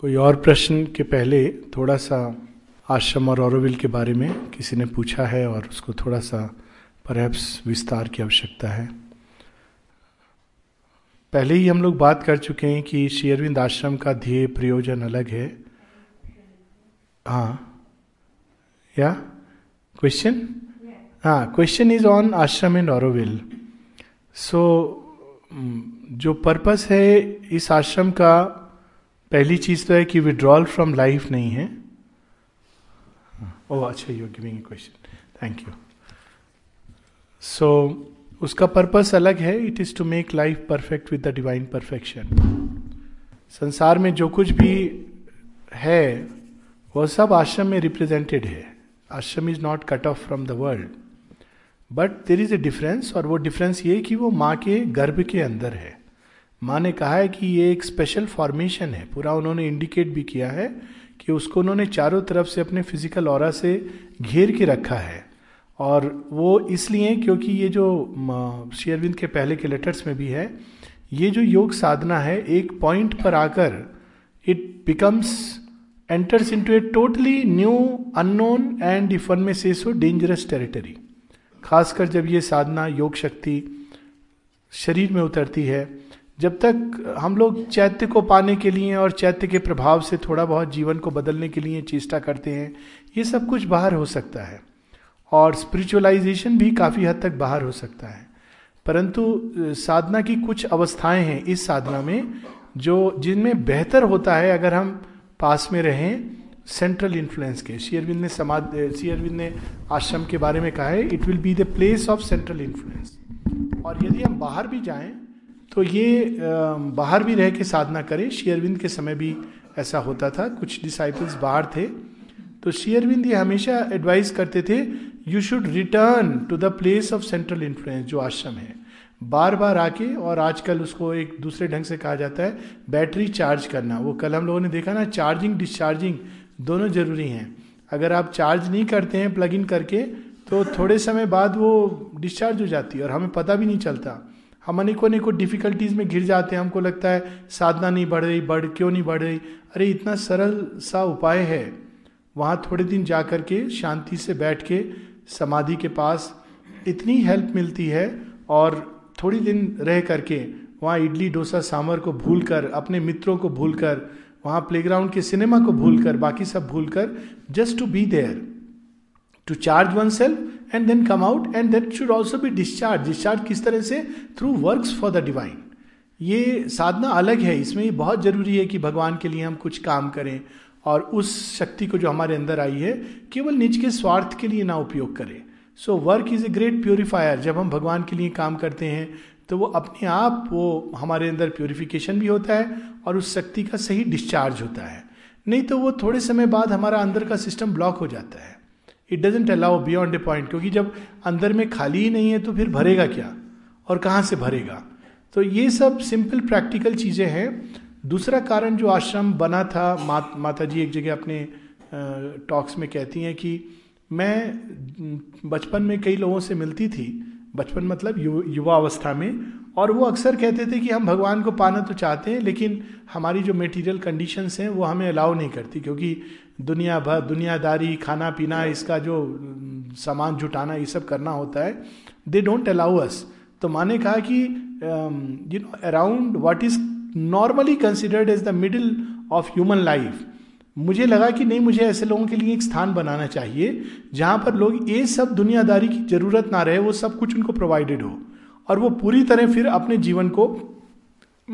कोई और प्रश्न के पहले थोड़ा सा आश्रम और ऑरोविल के बारे में किसी ने पूछा है और उसको थोड़ा सा परहैप्स विस्तार की आवश्यकता है। पहले ही हम लोग बात कर चुके हैं कि श्री अरविंद आश्रम का ध्येय प्रयोजन अलग है। हाँ, या क्वेश्चन, हाँ, question is on ashram and Auroville. So जो पर्पस है इस आश्रम का, पहली चीज तो है कि विड्रॉल फ्रॉम लाइफ नहीं है। ओह अच्छा, you are giving a question, thank you. So उसका पर्पस अलग है, it is to make life perfect with the divine perfection. संसार में जो कुछ भी है वह सब आश्रम में रिप्रेजेंटेड है। Ashram is not cut off from the world, but there is a difference, और वो डिफरेंस ये कि वो माँ के गर्भ के अंदर है। माँ ने कहा है कि ये एक स्पेशल फॉर्मेशन है, पूरा उन्होंने इंडिकेट भी किया है कि उसको उन्होंने चारों तरफ से अपने फिजिकल ऑरा से घेर के रखा है। और वो इसलिए क्योंकि ये जो श्री अरविंद के पहले के लेटर्स में भी है, ये जो योग साधना है एक पॉइंट पर आकर it becomes enters into a totally new, unknown and if one may say so, dangerous territory. खासकर जब ये साधना योग शक्ति शरीर में उतरती है, जब तक हम लोग चैत्य को पाने के लिए और चैत्य के प्रभाव से थोड़ा बहुत जीवन को बदलने के लिए चेष्टा करते हैं, ये सब कुछ बाहर हो सकता है और स्पिरिचुअलाइजेशन भी काफ़ी हद तक बाहर हो सकता है। परंतु साधना की कुछ अवस्थाएं हैं इस साधना में जो जिनमें बेहतर होता है अगर हम पास में रहें सेंट्रल इन्फ्लुएंस के। श्री अरविंद ने आश्रम के बारे में कहा है it will be the place of central influence. और यदि हम बाहर भी जाएं तो ये बाहर भी रह के साधना करें। श्री अरविंद के समय भी ऐसा होता था, कुछ डिसाइपल्स बाहर थे तो श्री अरविंद ये हमेशा एडवाइस करते थे you should return to the place of central influence. जो आश्रम है बार बार आके, और आजकल उसको एक दूसरे ढंग से कहा जाता है बैटरी चार्ज करना। वो कल हम लोगों ने देखा ना, चार्जिंग डिस्चार्जिंग दोनों जरूरी हैं। अगर आप चार्ज नहीं करते हैं प्लग इन करके तो थोड़े समय बाद वो डिस्चार्ज हो जाती है और हमें पता भी नहीं चलता। हम अनेकों डिफिकल्टीज में घिर जाते हैं, हमको लगता है साधना नहीं बढ़ रही, क्यों नहीं बढ़ रही। अरे इतना सरल सा उपाय है, वहाँ थोड़े दिन जा कर के शांति से बैठ के समाधि के पास इतनी हेल्प मिलती है। और थोड़ी दिन रह करके वहाँ इडली डोसा सांभर को भूलकर, अपने मित्रों को भूलकर, वहाँ प्लेग्राउंड के सिनेमा को भूलकर, बाकी सब भूलकर, just to be there to charge oneself and then come out and that should also be discharge. Discharge किस तरह से? Through works for the divine. ये साधना अलग है, इसमें बहुत जरूरी है कि भगवान के लिए हम कुछ काम करें और उस शक्ति को जो हमारे अंदर आई है केवल निज के स्वार्थ के लिए ना उपयोग करें। So work is a great purifier. जब हम भगवान के लिए काम करते हैं तो वो अपने आप वो हमारे अंदर प्योरीफिकेशन भी होता है और उस शक्ति का सही डिस्चार्ज होता है। नहीं तो वो थोड़े समय बाद हमारा अंदर का सिस्टम ब्लॉक हो जाता है। It doesn't allow beyond a point, क्योंकि जब अंदर में खाली ही नहीं है तो फिर भरेगा क्या और कहाँ से भरेगा। तो ये सब सिंपल प्रैक्टिकल चीज़ें हैं। दूसरा कारण जो आश्रम बना था, माता जी एक जगह अपने टॉक्स में कहती हैं कि मैं बचपन में कई लोगों से मिलती थी, बचपन मतलब युवा अवस्था में, और वो अक्सर कहते थे कि हम भगवान को पाना तो चाहते हैं लेकिन हमारी जो मेटीरियल कंडीशंस हैं वो हमें अलाउ नहीं करती, क्योंकि दुनिया भर दुनियादारी, खाना पीना, इसका जो सामान जुटाना, ये सब करना होता है, दे डोंट अलाउ अस। तो माँ ने कहा कि you know around what is normally considered as the middle of human life, मुझे लगा कि नहीं, मुझे ऐसे लोगों के लिए एक स्थान बनाना चाहिए जहाँ पर लोग ये सब दुनियादारी की ज़रूरत ना रहे, वो सब कुछ उनको प्रोवाइडेड हो और वो पूरी तरह फिर अपने जीवन को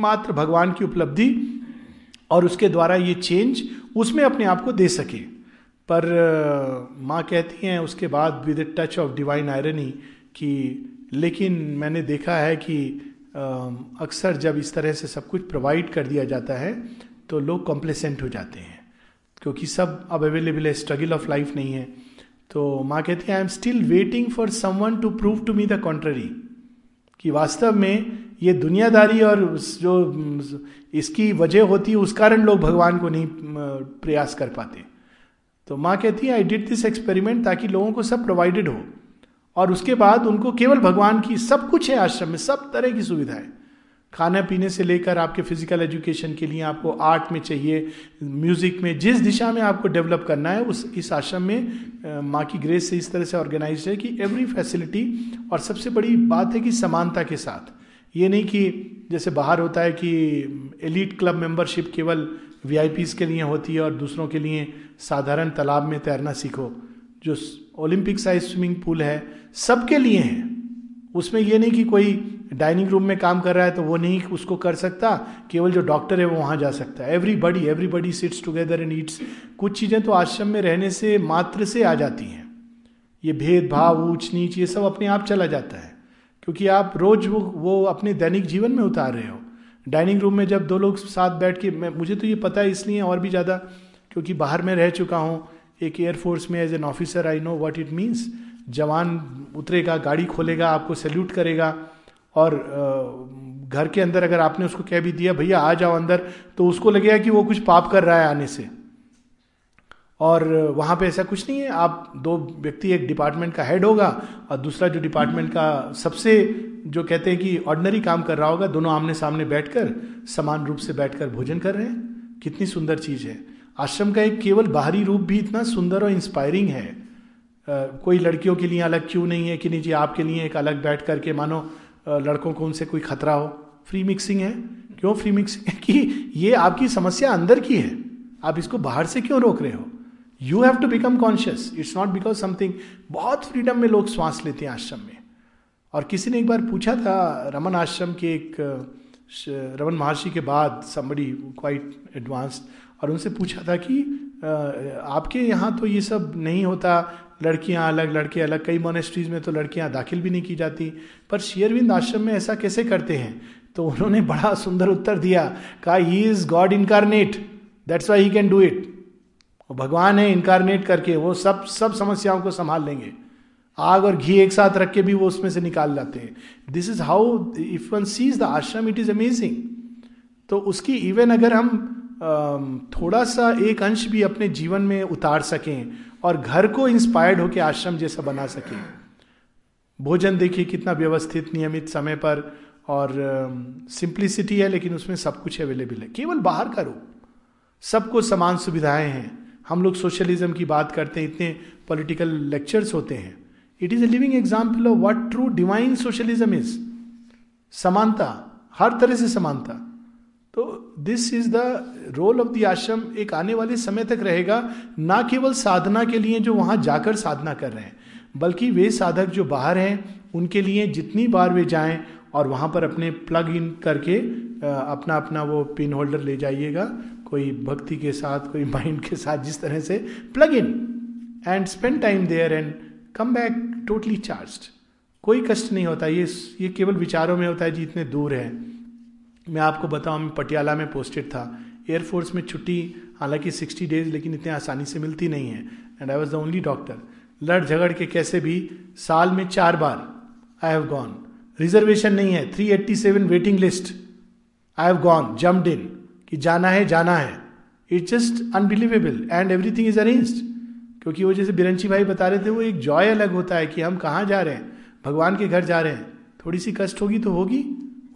मात्र भगवान की उपलब्धि और उसके द्वारा ये चेंज उसमें अपने आप को दे सके। पर माँ कहती हैं उसके बाद with a touch of divine irony कि लेकिन मैंने देखा है कि अक्सर जब इस तरह से सब कुछ प्रोवाइड कर दिया जाता है तो लोग कॉम्प्लेसेंट हो जाते हैं क्योंकि सब अब अवेलेबल है, स्ट्रगल ऑफ लाइफ नहीं है। तो माँ कहती है I am still waiting for someone to prove to me the contrary, कि वास्तव में ये दुनियादारी और जो इसकी वजह होती है उस कारण लोग भगवान को नहीं प्रयास कर पाते। तो माँ कहती है आई डिड दिस एक्सपेरिमेंट ताकि लोगों को सब प्रोवाइडेड हो और उसके बाद उनको केवल भगवान की, सब कुछ है आश्रम में, सब तरह की सुविधाएं, खाने पीने से लेकर आपके फिजिकल एजुकेशन के लिए आपको आर्ट में चाहिए, म्यूजिक में, जिस दिशा में आपको डेवलप करना है उस इस आश्रम में माँ की ग्रेस से इस तरह से ऑर्गेनाइज्ड है कि एवरी फैसिलिटी, और सबसे बड़ी बात है कि समानता के साथ, ये नहीं कि जैसे बाहर होता है कि एलीट क्लब मेंबरशिप केवल वीआईपीज़ के लिए होती है और दूसरों के लिए साधारण तालाब में तैरना सीखो, जो ओलंपिक साइज स्विमिंग पूल है सबके लिए है, उसमें ये नहीं कि कोई डाइनिंग रूम में काम कर रहा है तो वो नहीं उसको कर सकता, केवल जो डॉक्टर है वो वहाँ जा सकता है, everybody sits together and eats. कुछ चीज़ें तो आश्रम में रहने से मात्र से आ जाती हैं, ये भेदभाव ऊंच नीच ये सब अपने आप चला जाता है, क्योंकि आप रोज वो अपने दैनिक जीवन में उतार रहे हो। डाइनिंग रूम में जब दो लोग साथ बैठ के, मुझे तो ये पता है इसलिए और भी ज़्यादा क्योंकि बाहर में रह चुका हूँ, एक एयरफोर्स में as an officer, I know what it means. जवान उतरेगा, गाड़ी खोलेगा, आपको सैल्यूट करेगा, और घर के अंदर अगर आपने उसको कह भी दिया भैया आ जाओ अंदर, तो उसको लगेगा कि वो कुछ पाप कर रहा है आने से, और वहाँ पे ऐसा कुछ नहीं है। आप दो व्यक्ति, एक डिपार्टमेंट का हेड होगा और दूसरा जो डिपार्टमेंट का सबसे जो कहते हैं कि ऑर्डिनरी काम कर रहा होगा, दोनों आमने सामने बैठकर समान रूप से बैठकर भोजन कर रहे हैं। कितनी सुंदर चीज़ है। आश्रम का एक केवल बाहरी रूप भी इतना सुंदर और इंस्पायरिंग है। कोई लड़कियों के लिए अलग क्यों नहीं है कि नहीं जी आपके लिए एक अलग बैठ करके, मानो लड़कों को उनसे कोई खतरा हो। फ्री मिक्सिंग है। क्यों फ्री मिक्सिंग है? कि ये आपकी समस्या अंदर की है, आप इसको बाहर से क्यों रोक रहे हो? You have to become conscious, it's not because something. बहुत फ्रीडम में लोग सांस लेते हैं आश्रम में। और किसी ने एक बार पूछा था रमन आश्रम के एक रमन महर्षि के बाद समबडी क्वाइट एडवांस्ड, और उनसे पूछा था कि आपके यहाँ तो ये सब नहीं होता, लड़कियाँ अलग लड़के अलग, कई मोनेस्ट्रीज में तो लड़कियाँ दाखिल भी नहीं की जाती, पर शेयरविंद आश्रम में ऐसा कैसे करते हैं? तो उन्होंने बड़ा सुंदर उत्तर दिया, कहा he is God incarnate, that's why he can do it. भगवान है इनकारनेट करके, वो सब समस्याओं को संभाल लेंगे। आग और घी एक साथ रख के भी वो उसमें से निकाल लाते हैं। This is how if one sees the ashram, it is amazing. तो उसकी इवन अगर हम थोड़ा सा एक अंश भी अपने जीवन में उतार सकें और घर को इंस्पायर्ड होकर आश्रम जैसा बना सकें। भोजन देखिए कितना व्यवस्थित, नियमित समय पर, और सिंप्लिसिटी है लेकिन उसमें सब कुछ अवेलेबल है। केवल बाहर का रूप, सबको समान सुविधाएं हैं। हम लोग सोशलिज्म की बात करते हैं, इतने पॉलिटिकल लेक्चर्स होते हैं। It is a living example of what true divine socialism is. समानता, हर तरह से समानता। तो this is the role of the ashram. एक आने वाले समय तक रहेगा, ना केवल साधना के लिए जो वहाँ जाकर साधना कर रहे हैं, बल्कि वे साधक जो बाहर हैं उनके लिए जितनी बार वे जाएं और वहाँ पर अपने प्लग इन करके अपना अपना वो पिन होल्डर ले जाइएगा, कोई भक्ति के साथ, कोई माइंड के साथ, जिस तरह से plug in and spend time there and come back totally charged. कोई कष्ट नहीं होता, ये केवल विचारों में होता है जी इतने दूर है। मैं आपको बताऊं, मैं पटियाला में पोस्टेड था, एयरफोर्स में छुट्टी हालांकि 60 days लेकिन इतने आसानी से मिलती नहीं है, and I was the only doctor. लड़ झगड़ के कैसे भी साल में 4 बार आई हैव गॉन। रिजर्वेशन नहीं है, 387 waiting list, I have gone, jumped in कि जाना है जाना है। It's just unbelievable and everything is arranged. क्योंकि वो जैसे बिरंची भाई बता रहे थे, वो एक जॉय अलग होता है कि हम कहाँ जा रहे हैं, भगवान के घर जा रहे हैं। थोड़ी सी कष्ट होगी तो होगी,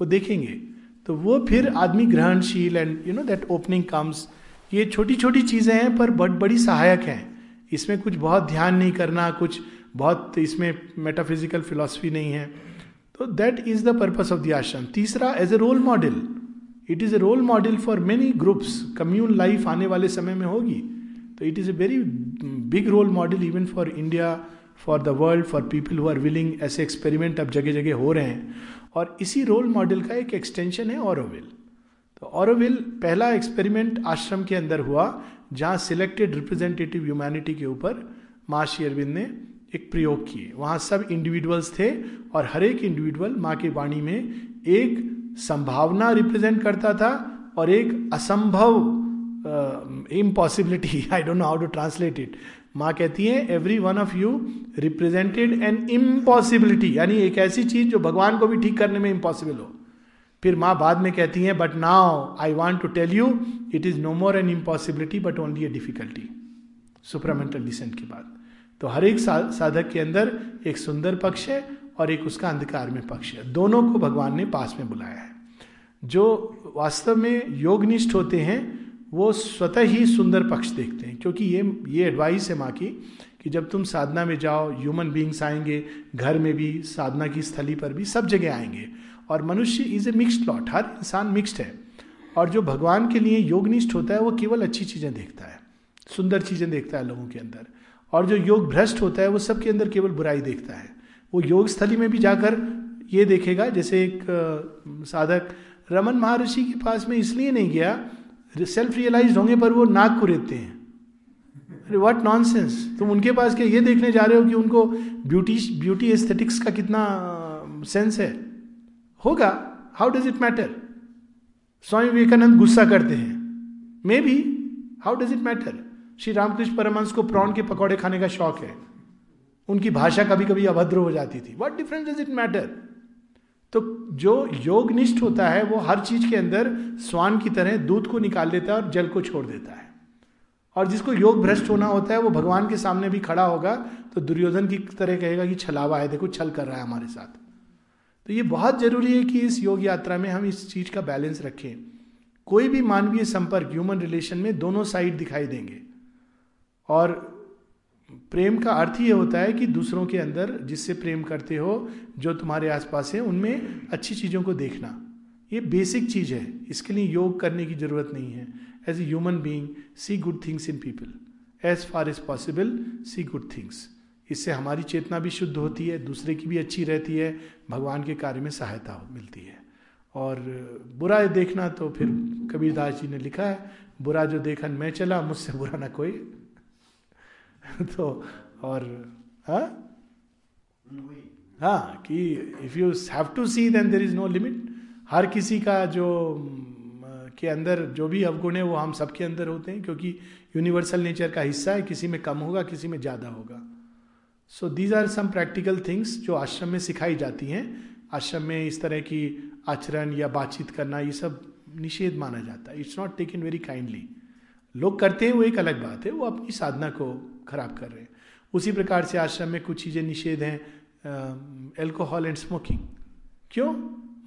वो देखेंगे। तो वो फिर आदमी ग्रहणशील and you know that opening comes. ये छोटी छोटी चीज़ें हैं पर बड़ी सहायक हैं। इसमें कुछ बहुत ध्यान नहीं करना, कुछ बहुत इसमें मेटाफिजिकल फिलॉसफी नहीं है। तो that is the purpose of the ashram. तीसरा, as a role model, it is a role model for many groups. Commune life आने वाले समय में होगी, तो it is a very big role model even for India, for the world, for people who are willing. ऐसे experiment अब जगह जगह हो रहे हैं, और इसी रोल मॉडल का एक एक्सटेंशन है ऑरोविल। तो ऑरोविल पहला एक्सपेरिमेंट आश्रम के अंदर हुआ, जहाँ सिलेक्टेड रिप्रेजेंटेटिव ह्यूमैनिटी के ऊपर माँ श्री अरविंद ने एक प्रयोग किए। वहाँ सब इंडिविजुअल्स थे और हर एक इंडिविजुअल माँ के वाणी में एक संभावना रिप्रेजेंट करता था और एक असंभव, impossibility, I don't know how to translate it. माँ कहती है every one of you represented an impossibility, यानी एक ऐसी चीज जो भगवान को भी ठीक करने में इम्पॉसिबल हो। फिर माँ बाद में कहती है but now I want to tell you it is no more an impossibility but only a difficulty. Supramental descent के बाद तो हर एक साधक के अंदर एक सुंदर पक्ष है और एक उसका अंधकार में पक्ष है। दोनों को भगवान ने पास में बुलाया है। जो वास्तव में योगनिष्ठ होते हैं वो स्वतः ही सुंदर पक्ष देखते हैं, क्योंकि ये एडवाइस है माँ की कि जब तुम साधना में जाओ, ह्यूमन बींग्स आएंगे, घर में भी, साधना की स्थली पर भी, सब जगह आएंगे, और मनुष्य इज ए मिक्स्ड लॉट, हर इंसान मिक्स्ड है। और जो भगवान के लिए योगनिष्ठ होता है वो केवल अच्छी चीज़ें देखता है, सुंदर चीज़ें देखता है लोगों के अंदर, और जो योग भ्रष्ट होता है वो सबके अंदर केवल बुराई देखता है। वो योग स्थली में भी जाकर ये देखेगा, जैसे एक साधक रमन महर्षि के पास में इसलिए नहीं गया, सेल्फ रियलाइज्ड होंगे पर वो नाक को रेतते हैं, अरे व्हाट नॉनसेंस, तुम उनके पास के ये देखने जा रहे हो कि उनको ब्यूटी एस्थेटिक्स का कितना सेंस है, होगा, how does it matter. Swami Vivekananda गुस्सा करते हैं, maybe, how does it matter. Shri Ramakrishna Paramhans को प्रॉन के पकौड़े खाने का शौक है, उनकी भाषा कभी कभी अभद्र हो जाती थी, what difference does it matter. तो जो योगनिष्ठ होता है वो हर चीज के अंदर स्वान की तरह दूध को निकाल देता है और जल को छोड़ देता है, और जिसको योग भ्रष्ट होना होता है वो भगवान के सामने भी खड़ा होगा तो दुर्योधन की तरह कहेगा कि छलावा है, देखो छल कर रहा है हमारे साथ। तो ये बहुत जरूरी है कि इस योग यात्रा में हम इस चीज का बैलेंस रखें। कोई भी मानवीय संपर्क, ह्यूमन रिलेशन में दोनों साइड दिखाई देंगे, और प्रेम का अर्थ ये होता है कि दूसरों के अंदर, जिससे प्रेम करते हो, जो तुम्हारे आसपास है, उनमें अच्छी चीज़ों को देखना, ये बेसिक चीज़ है। इसके लिए योग करने की ज़रूरत नहीं है। As a human being see good things in people, as far as possible see good things. इससे हमारी चेतना भी शुद्ध होती है, दूसरे की भी अच्छी रहती है, भगवान के कार्य में सहायता मिलती है। और बुरा देखना, तो फिर कबीरदास जी ने लिखा है, बुरा जो देखन मैं चला, मुझसे बुरा ना कोई। तो और हाँ कि if you have to see then there is no limit. हर किसी का जो के अंदर जो भी अवगुण है वो हम सब के अंदर होते हैं, क्योंकि यूनिवर्सल नेचर का हिस्सा है, किसी में कम होगा, किसी में ज़्यादा होगा। So these are some practical things जो आश्रम में सिखाई जाती हैं। आश्रम में इस तरह की आचरण या बातचीत करना, ये सब निषेध माना जाता है, it's not taken very kindly. लोग करते हैं वो एक अलग बात है, वो अपनी साधना को खराब कर रहे हैं। उसी प्रकार से आश्रम में कुछ चीज़ें निषेध हैं, एल्कोहल एंड स्मोकिंग। क्यों?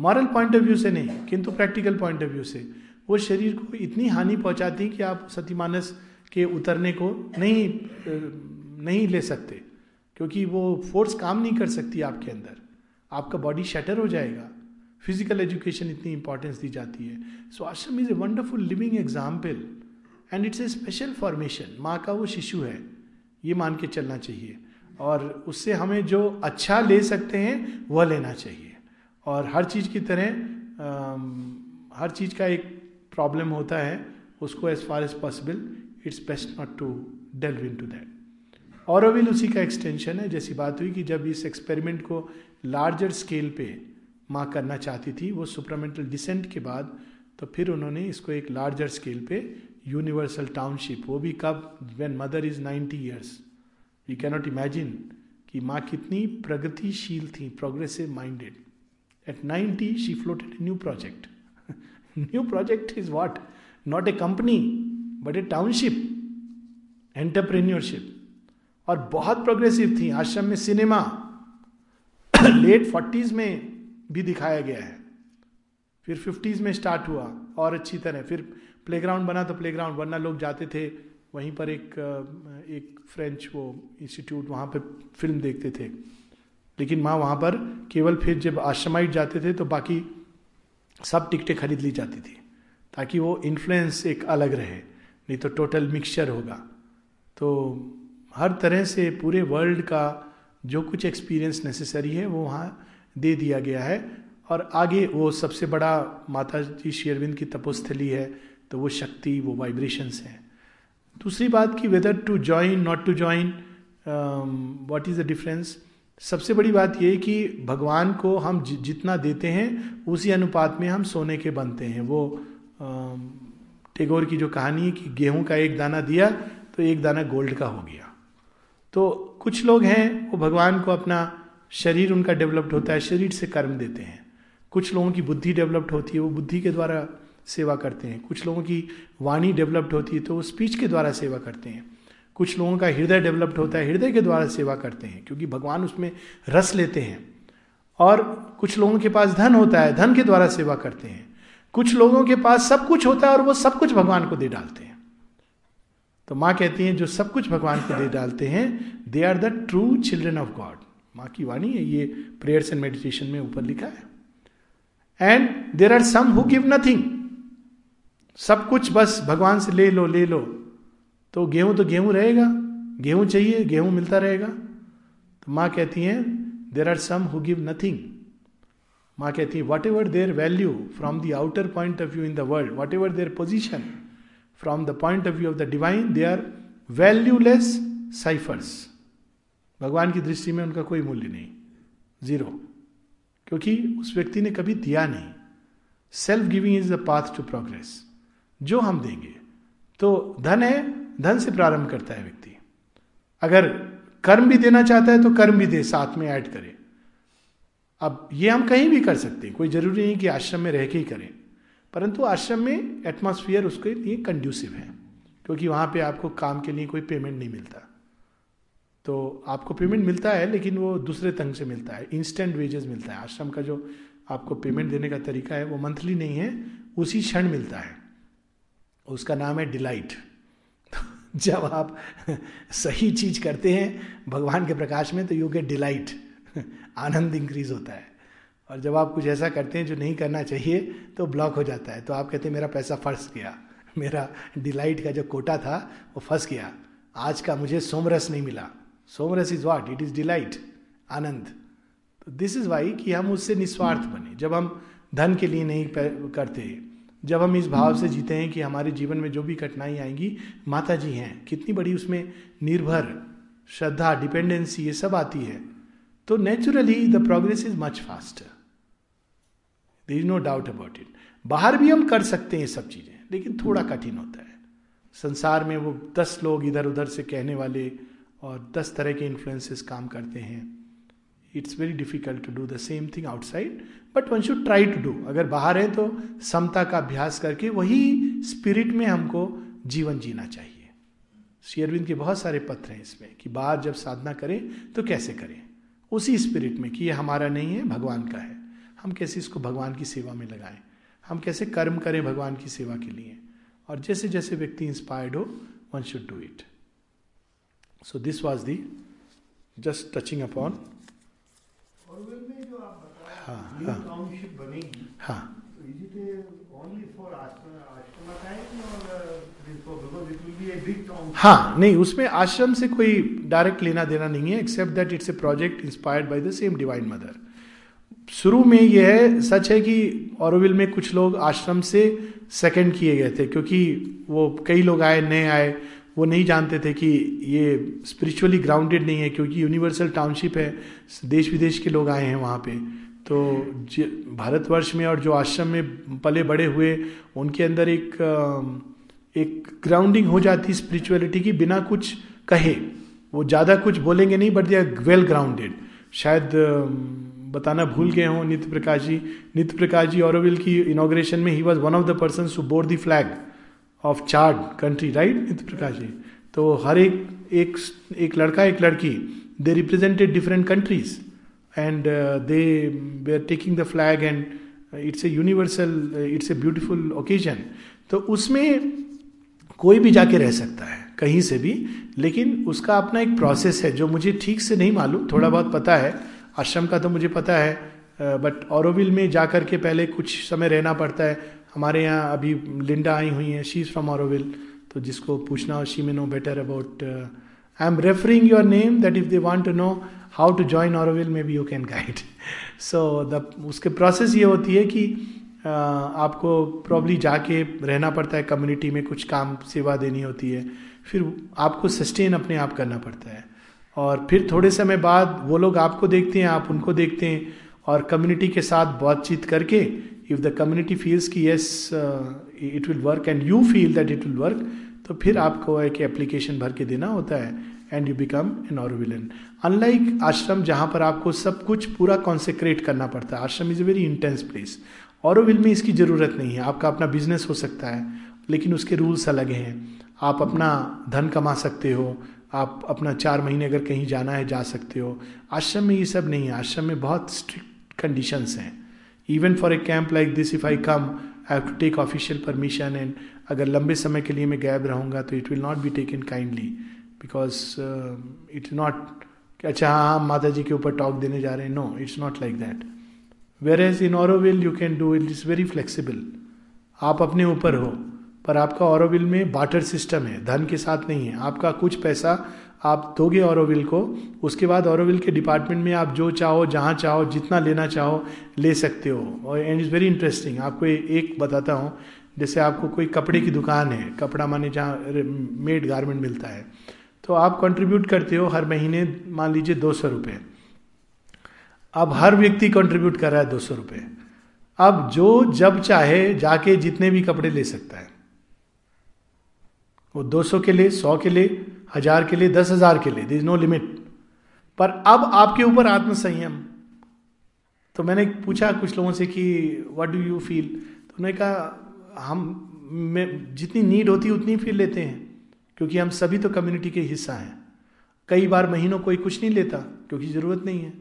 मॉरल पॉइंट ऑफ व्यू से नहीं, किंतु प्रैक्टिकल पॉइंट ऑफ व्यू से वो शरीर को इतनी हानि पहुंचाती कि आप सतीमानस के उतरने को नहीं ले सकते, क्योंकि वो फोर्स काम नहीं कर सकती आपके अंदर, आपका बॉडी शटर हो जाएगा। फिजिकल एजुकेशन इतनी इंपॉर्टेंस दी जाती है। So ashram is a wonderful living example and it's a special formation. माँ का वो शिशु है, ये मान के चलना चाहिए, और उससे हमें जो अच्छा ले सकते हैं वह लेना चाहिए। और हर चीज़ की तरह हर चीज़ का एक प्रॉब्लम होता है, उसको as far as possible it's best not to delve into that. Auroville उसी का एक्सटेंशन है। जैसी बात हुई कि जब इस एक्सपेरिमेंट को लार्जर स्केल पे माँ करना चाहती थी, वो सुपरामेंटल डिसेंट के बाद, तो फिर उन्होंने इसको एक लार्जर स्केल पे यूनिवर्सल टाउनशिप, वो भी कब, when mother is 90 years। We cannot imagine कि माँ कितनी प्रगतिशील थी, progressive minded. At 90 she floated new project. New project is what? Not a company but a township, entrepreneurship. और बहुत प्रोग्रेसिव थी। आश्रम में सिनेमा लेट 40s में भी दिखाया गया है, फिर 50s में स्टार्ट हुआ और अच्छी तरह, फिर प्लेग्राउंड बना, तो प्लेग्राउंड, वरना लोग जाते थे वहीं पर एक फ्रेंच वो इंस्टीट्यूट, वहाँ पर फिल्म देखते थे। लेकिन माँ वहाँ पर केवल, फिर जब आश्रमाइट जाते थे तो बाकी सब टिकटें खरीद ली जाती थी ताकि वो इन्फ्लुएंस एक अलग रहे, नहीं तो टोटल मिक्सचर होगा। तो हर तरह से पूरे वर्ल्ड का जो कुछ एक्सपीरियंस नेसेसरी है वो वहाँ दे दिया गया है। और आगे वो सबसे बड़ा माता जी श्री अरविंद की तपोस्थली है, तो वो शक्ति, वो वाइब्रेशंस हैं। दूसरी बात कि whether to join, not to join, what is the difference. सबसे बड़ी बात ये कि भगवान को हम जितना देते हैं उसी अनुपात में हम सोने के बनते हैं। वो टैगोर की जो कहानी है कि गेहूं का एक दाना दिया तो एक दाना गोल्ड का हो गया। तो कुछ लोग हैं वो भगवान को, अपना शरीर उनका डेवलप्ड होता है, शरीर से कर्म देते हैं। कुछ लोगों की बुद्धि डेवलप्ड होती है, वो बुद्धि के द्वारा सेवा करते हैं। कुछ लोगों की वाणी डेवलप्ड होती है तो वो स्पीच के द्वारा सेवा करते हैं। कुछ लोगों का हृदय डेवलप्ड होता है, हृदय के द्वारा सेवा करते हैं, क्योंकि भगवान उसमें रस लेते हैं। और कुछ लोगों के पास धन होता है, धन के द्वारा सेवा करते हैं। कुछ लोगों के पास सब कुछ होता है और वो सब कुछ भगवान को दे डालते हैं। तो माँ कहती हैं जो सब कुछ भगवान को दे डालते हैं, they are the true children of God. माँ की वाणी है ये, प्रेयर्स एंड मेडिटेशन में ऊपर लिखा है। And there are some who give nothing, सब कुछ बस भगवान से ले लो ले लो। तो गेहूं रहेगा, गेहूं चाहिए गेहूं मिलता रहेगा। तो माँ कहती हैं there are some who give nothing. माँ कहती है whatever their value from the outer point of view in the world, whatever their position from the point of view of the divine, they are valueless ciphers. भगवान की दृष्टि में उनका कोई मूल्य नहीं, जीरो, क्योंकि उस व्यक्ति ने कभी दिया नहीं। Self giving is the path to progress. जो हम देंगे, तो धन है, धन से प्रारंभ करता है व्यक्ति। अगर कर्म भी देना चाहता है तो कर्म भी दे, साथ में ऐड करें। अब ये हम कहीं भी कर सकते हैं, कोई जरूरी नहीं कि आश्रम में रह के ही करें, परंतु आश्रम में एटमॉस्फियर उसके लिए कंड्यूसिव है, क्योंकि वहाँ पे आपको काम के लिए कोई पेमेंट नहीं मिलता। तो आपको पेमेंट मिलता है लेकिन वो दूसरे ढंग से मिलता है, इंस्टेंट वेजेस मिलता है। आश्रम का जो आपको पेमेंट देने का तरीका है वो मंथली नहीं है, उसी क्षण मिलता है, उसका नाम है डिलाइट। जब आप सही चीज करते हैं भगवान के प्रकाश में तो यू गेट डिलाइट, आनंद इंक्रीज होता है। और जब आप कुछ ऐसा करते हैं जो नहीं करना चाहिए तो ब्लॉक हो जाता है। तो आप कहते हैं मेरा पैसा फंस गया, मेरा डिलाइट का जो कोटा था वो फंस गया, आज का मुझे सोमरस नहीं मिला। सोमरस is what? It is delight, आनंद। तो दिस इज वाई कि हम उससे निस्वार्थ बने। जब हम धन के लिए नहीं करते, जब हम इस भाव से जीते हैं कि हमारे जीवन में जो भी कठिनाई आएंगी, माता जी हैं, कितनी बड़ी उसमें निर्भर, श्रद्धा, डिपेंडेंसी ये सब आती है, तो naturally the progress is much faster, there is no doubt about it. बाहर भी हम कर सकते हैं सब चीज़ें, लेकिन थोड़ा कठिन होता है। संसार में वो 10 लोग इधर उधर से कहने वाले और 10 तरह के इन्फ्लुएंसेस काम करते हैं। It's very difficult to do the same thing outside, but one should try to do. अगर बाहर है तो समता का अभ्यास करके वही स्पिरिट में हमको जीवन जीना चाहिए। श्री अरविंद के बहुत सारे पत्र हैं इसमें कि बाहर जब साधना करें तो कैसे करें, उसी स्पिरिट में कि ये हमारा नहीं है, भगवान का है। हम कैसे इसको भगवान की सेवा में लगाएं, हम कैसे कर्म करें भगवान की सेवा के लिए, और जैसे जैसे व्यक्ति इंस्पायर्ड हो, one should do it. So this was the just touching upon. हाँ, नहीं, उसमें आश्रम से कोई डायरेक्ट लेना देना नहीं है, except that it's a project inspired by the same divine mother. शुरू में यह है, सच है कि ऑरोविल में कुछ लोग आश्रम से सेकंड किए गए थे, क्योंकि वो कई लोग आए, नए आए, वो नहीं जानते थे कि ये स्पिरिचुअली ग्राउंडेड नहीं है, क्योंकि यूनिवर्सल टाउनशिप है, देश विदेश के लोग आए हैं वहाँ पे। तो भारतवर्ष में और जो आश्रम में पले बड़े हुए, उनके अंदर एक ग्राउंडिंग हो जाती स्पिरिचुअलिटी की, बिना कुछ कहे। वो ज़्यादा कुछ बोलेंगे नहीं, but they are well grounded. शायद बताना भूल गए हों, नित्य प्रकाश जी ऑरोविल की इनॉग्रेशन में, ही was one of the person who bore the flag of chard country, right Nitya Prakash ji. तो हर एक लड़का, एक लड़की, they represented different countries and they were taking the flag, and it's a universal, it's a beautiful occasion. तो उसमें कोई भी जाके रह सकता है, कहीं से भी, लेकिन उसका अपना एक प्रोसेस है जो मुझे ठीक से नहीं मालूम। थोड़ा बहुत पता है आश्रम का, तो मुझे पता है, बट ऑरोविल में जा कर के पहले कुछ समय रहना पड़ता है। हमारे यहाँ अभी लिंडा आई हुई हैं, शी इज़ फ्रॉम ऑरोविल, तो जिसको पूछना हो, she may know better about. I am referring your name that if they want to know how to join Auroville, maybe you can guide. So the उसके प्रोसेस ये होती है कि आपको प्रॉब्ली जाके रहना पड़ता है, कम्युनिटी में कुछ काम सेवा देनी होती है, फिर आपको सस्टेन अपने आप करना पड़ता है, और फिर थोड़े समय बाद वो लोग आपको देखते हैं, आप उनको देखते हैं, और कम्युनिटी के साथ बातचीत करके, इफ़ द कम्युनिटी फील्स कि yes it will work and you feel that it will work, तो फिर आपको एक एप्लीकेशन भर के देना होता है and you become an Aurovilian. Unlike ashram जहाँ पर आपको सब कुछ पूरा कॉन्सेक्रेट करना पड़ता है, ashram is a very intense place. Auroville में इसकी ज़रूरत नहीं है, आपका अपना बिजनेस हो सकता है, लेकिन उसके रूल्स अलग हैं। आप अपना धन कमा सकते हो, आप अपना 4 महीने अगर कहीं जाना है जा सकते हो। आश्रम में ये सब नहीं है, आश्रम में बहुत स्ट्रिक्ट कंडीशंस हैं। Even for a camp like this, if I come, I have to take official permission, and अगर लंबे समय के लिए मैं गायब रहूँगा तो it will not be taken kindly, because it not अच्छा हाँ हम माता जी के ऊपर टॉक देने जा रहे हैं, no it's not like that. Whereas in Auroville you can do it, is very flexible. आप अपने ऊपर हो, पर आपका ऑरोविल में बाटर सिस्टम है, धन के साथ नहीं है. आपका कुछ पैसा आप दोगे ऑरोविल को, उसके बाद ऑरोविल के डिपार्टमेंट में आप जो चाहो, जहाँ चाहो, जितना लेना चाहो ले सकते हो. और एंड इज़ वेरी इंटरेस्टिंग. आपको एक बताता हूँ, जैसे आपको कोई कपड़े की दुकान है, कपड़ा माने जहाँ मेड गारमेंट मिलता है, तो आप कंट्रीब्यूट करते हो हर महीने, मान लीजिए 200 रुपये. अब हर व्यक्ति कंट्रीब्यूट कर रहा है 200 रुपये. अब जो जब चाहे जाके जितने भी कपड़े ले सकता है, वो 200 के लिए, 100 के लिए, 1000 के लिए, 10,000 के लिए, देयर इज नो लिमिट. पर अब आपके ऊपर आत्मसंयम. तो मैंने पूछा कुछ लोगों से कि व्हाट डू यू फील, तो उन्होंने कहा हम जितनी नीड होती है उतनी फील लेते हैं, क्योंकि हम सभी तो कम्युनिटी के हिस्सा हैं. कई बार महीनों कोई कुछ नहीं लेता क्योंकि ज़रूरत नहीं है.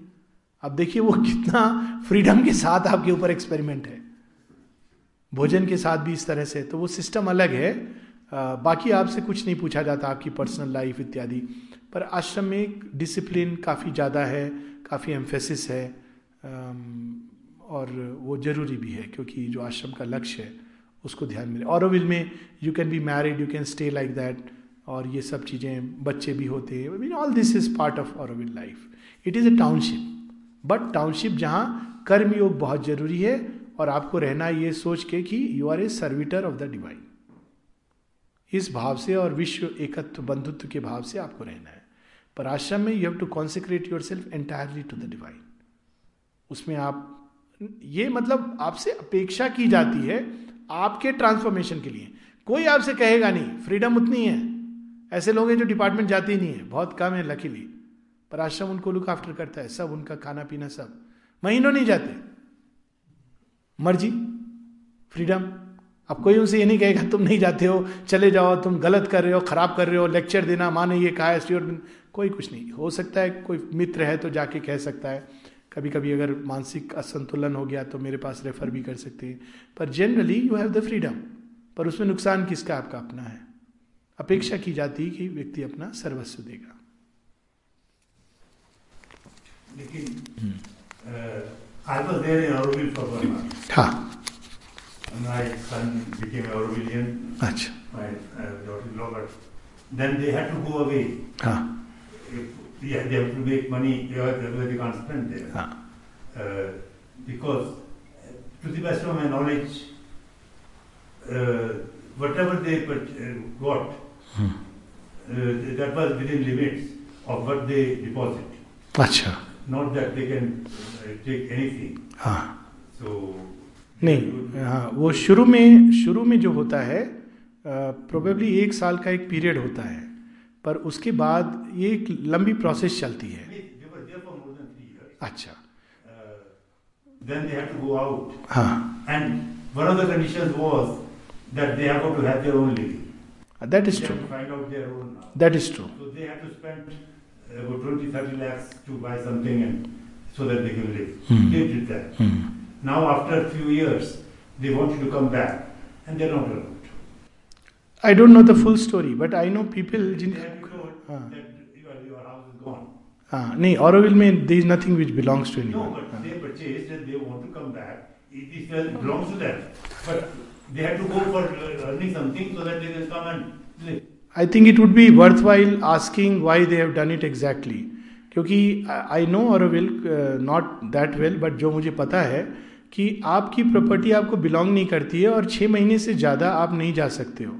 अब देखिए वो कितना फ्रीडम के साथ आपके ऊपर एक्सपेरिमेंट है. भोजन के साथ भी इस तरह से, तो वो सिस्टम अलग है. बाकी आपसे कुछ नहीं पूछा जाता, आपकी पर्सनल लाइफ इत्यादि. पर आश्रम में डिसिप्लिन काफ़ी ज़्यादा है, काफ़ी एम्फेसिस है, और वो ज़रूरी भी है क्योंकि जो आश्रम का लक्ष्य है उसको ध्यान में. ऑरोविल में you can be married, you can stay like that, और ये सब चीज़ें, बच्चे भी होते हैं. All this is part of Auroville life. It is a township, but township जहाँ कर्म योग बहुत ज़रूरी है, और आपको रहना ये सोच के कि you are a servitor of the divine. इस भाव से और विश्व एकत्व बंधुत्व के भाव से आपको रहना है. पर आश्रम में you have to concentrate your self entirely to the divine. उसमें आप ये मतलब आपसे अपेक्षा की जाती है आपके ट्रांसफॉर्मेशन के लिए. कोई आपसे कहेगा नहीं, फ्रीडम उतनी है. ऐसे लोग हैं जो डिपार्टमेंट जाते ही नहीं है, बहुत कम है लकीली, पर आश्रम उनको लुक आफ्टर करता है, सब उनका खाना पीना सब. महीनों नहीं जाते, मर्जी, फ्रीडम. अब कोई उनसे ये नहीं कहेगा तुम नहीं जाते हो, चले जाओ, तुम गलत कर रहे हो, खराब कर रहे हो, लेक्चर देना, माँ ने ये कहा है, स्टूडेंट, कोई कुछ नहीं. हो सकता है कोई मित्र है तो जाके कह सकता है. कभी कभी अगर मानसिक असंतुलन हो गया तो मेरे पास रेफर भी कर सकते हैं. पर generally you have the freedom. पर उसमें नुकसान किसका, आपका अपना है. अपेक्षा की जाती है कि व्यक्ति अपना सर्वस्व देगा. हाँ. My son became an Aurobilian. Achha. My daughter-in-law, but then they had to go away. Ah. They have to make money. They can't spend there. Ah. Because, to the best of my knowledge, whatever they got, that was within limits of what they deposit. Achha. Not that they can take anything. Ah. So. नहीं, हाँ, वो शुरू में जो होता है probably 1 साल का एक पीरियड होता है, पर उसके बाद ये एक लंबी प्रोसेस चलती है. अच्छा. That is true, that is true. Now after a few years, they wanted to come back, and they're not allowed. I don't know the full story, but I know people. They have to know that your house is gone. No, Auroville means there is nothing which belongs to anyone. No, but they purchased and they want to come back. It belongs to them, but they have to go for earning something so that they can come and live. I think it would be worthwhile asking why they have done it exactly. क्योंकि I know Auroville not that well, but जो मुझे पता है कि आपकी property आपको belong नहीं करती है और 6 महीने से ज़्यादा आप नहीं जा सकते हो.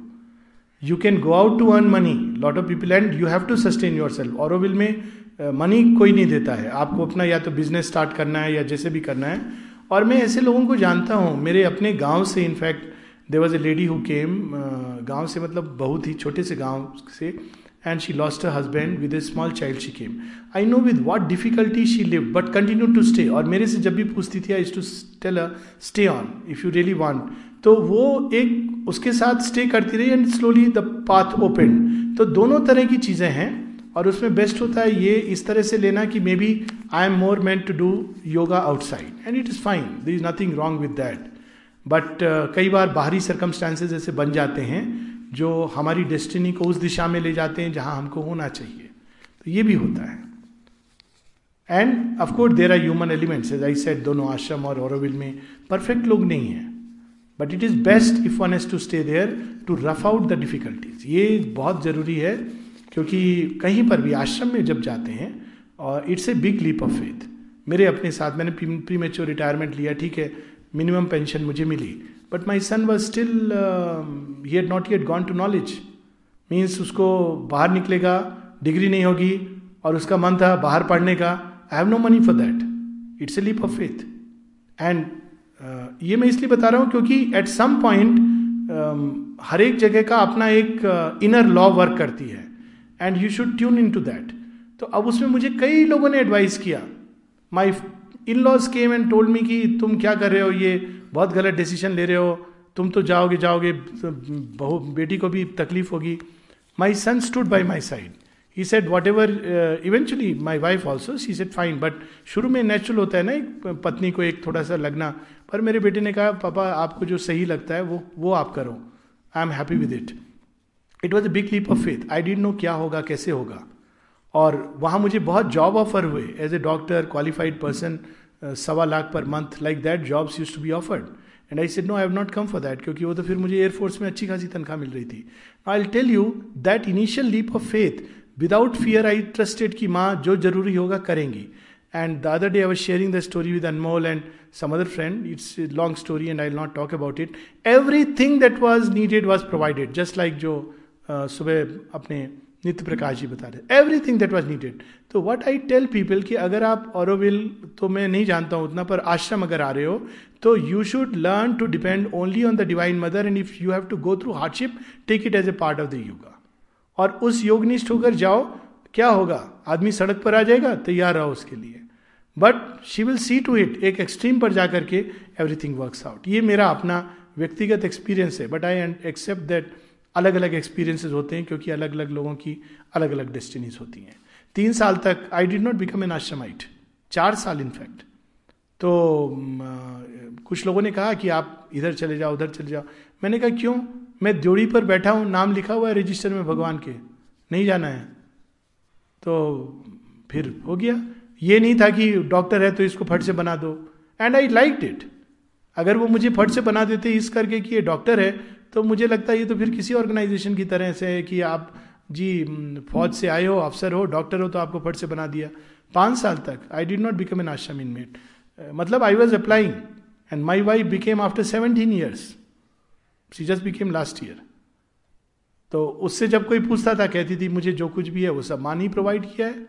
You can go out to earn money, lot of people, and you have to sustain your self. Auroville में मनी कोई नहीं देता है आपको. अपना या तो बिजनेस स्टार्ट करना है या जैसे भी करना है. और मैं ऐसे लोगों को जानता हूँ मेरे अपने गाँव से. In fact there was a lady who came, गाँव से मतलब बहुत ही छोटे से गाँव से, and she lost her husband. With a small child she came. I know with what difficulty she lived, but continued to stay. और मेरे से जब भी पूछती थी I used to tell her, stay on if you really want. तो वो एक उसके साथ stay करती रही, and slowly the path opened. तो दोनों तरह की चीज़ें हैं, और उसमें best होता है ये इस तरह से लेना कि maybe I am more meant to do yoga outside, and it is fine, there is nothing wrong with that. But कई बार बाहरी सर्कमस्टांसेस ऐसे बन जाते हैं जो हमारी डेस्टिनी को उस दिशा में ले जाते हैं जहां हमको होना चाहिए, तो ये भी होता है. And of course there are human elements, as I said दोनों आश्रम और ऑरोविल में परफेक्ट लोग नहीं हैं, but it is best if one has to stay there to rough out the difficulties. ये बहुत ज़रूरी है क्योंकि कहीं पर भी आश्रम में जब जाते हैं और it's a big leap of faith. मेरे अपने साथ मैंने प्रीमेच्योर रिटायरमेंट लिया, ठीक है, मिनिमम पेंशन मुझे मिली, but my son was still he had not yet gone to knowledge. Means उसको बाहर निकलेगा, डिग्री नहीं होगी, और उसका मन था बाहर पढ़ने का. I have no money for that. It's a leap of faith. And ये मैं इसलिए बता रहा हूँ क्योंकि एट सम पॉइंट हर एक जगह का अपना एक इनर लॉ वर्क करती है, and you should tune in to that. तो अब उसमें मुझे कई लोगों ने एडवाइस किया. My in laws came and told me कि तुम क्या कर रहे हो, ये बहुत गलत डिसीजन ले रहे हो, तुम तो जाओगे जाओगे, बहू बेटी को भी तकलीफ होगी. My son stood by my side. He said whatever. Eventually my wife also she said fine, but शुरू में नेचुरल होता है ना एक पत्नी को एक थोड़ा सा लगना. पर मेरे बेटे ने कहा पापा आपको जो सही लगता है वो आप करो, I am happy with it. It was a big leap of faith. I didn't know क्या होगा, कैसे होगा, और वहाँ मुझे बहुत जॉब ऑफर हुए as a doctor, qualified person, 1.25 lakh per month, like that jobs used to be offered. And I said no I have not come for that, क्योंकि वो तो फिर मुझे एयरफोर्स में अच्छी खासी तनख्वाह मिल रही थी. I will tell you that initial leap of faith without fear I trusted कि माँ जो जरूरी होगा करेंगी. And the other day I was sharing the story with Anmol and some other friend. It's long story and I will not talk about it. Everything that was needed was provided, just like जो सुबह अपने नित्य प्रकाश जी बता रहे, everything that was needed. तो what I tell people कि अगर आप ऑरोविल तो मैं नहीं जानता हूँ उतना, पर आश्रम अगर आ रहे हो तो you should learn to depend only on the divine mother. And if you have to go through hardship, take it as a part of the yoga, और उस योगनिष्ठ होकर जाओ. क्या होगा, आदमी सड़क पर आ जाएगा, तैयार रहो उसके लिए, but she will see to it. एक एक्सट्रीम पर जा करके एवरीथिंग वर्क्स आउट. ये मेरा अपना व्यक्तिगत एक्सपीरियंस है, बट आई एक्सेप्ट दैट अलग अलग एक्सपीरियंसेस होते हैं क्योंकि अलग अलग लोगों की अलग अलग डेस्टिनीज होती हैं. 3 साल तक I did not become an ashramite, 4 साल इनफैक्ट. तो कुछ लोगों ने कहा कि आप इधर चले जाओ उधर चले जाओ. मैंने कहा क्यों, मैं ड्योढ़ी पर बैठा हूँ, नाम लिखा हुआ है रजिस्टर में भगवान के, नहीं जाना है. तो फिर हो गया. ये नहीं था कि डॉक्टर है तो इसको फट से बना दो. And I liked it. अगर वो मुझे फट से बना देते इस करके कि ये डॉक्टर है, तो मुझे लगता है ये तो फिर किसी ऑर्गेनाइजेशन की तरह से है कि आप जी फौज से आए हो, अफसर हो, डॉक्टर हो, तो आपको फट से बना दिया. 5 साल तक I did not become an ashram inmate. मतलब I was applying and my wife became after 17 years, she just became last year. तो उससे जब कोई पूछता था कहती थी मुझे जो कुछ भी है वो सब माँ ने प्रोवाइड किया है,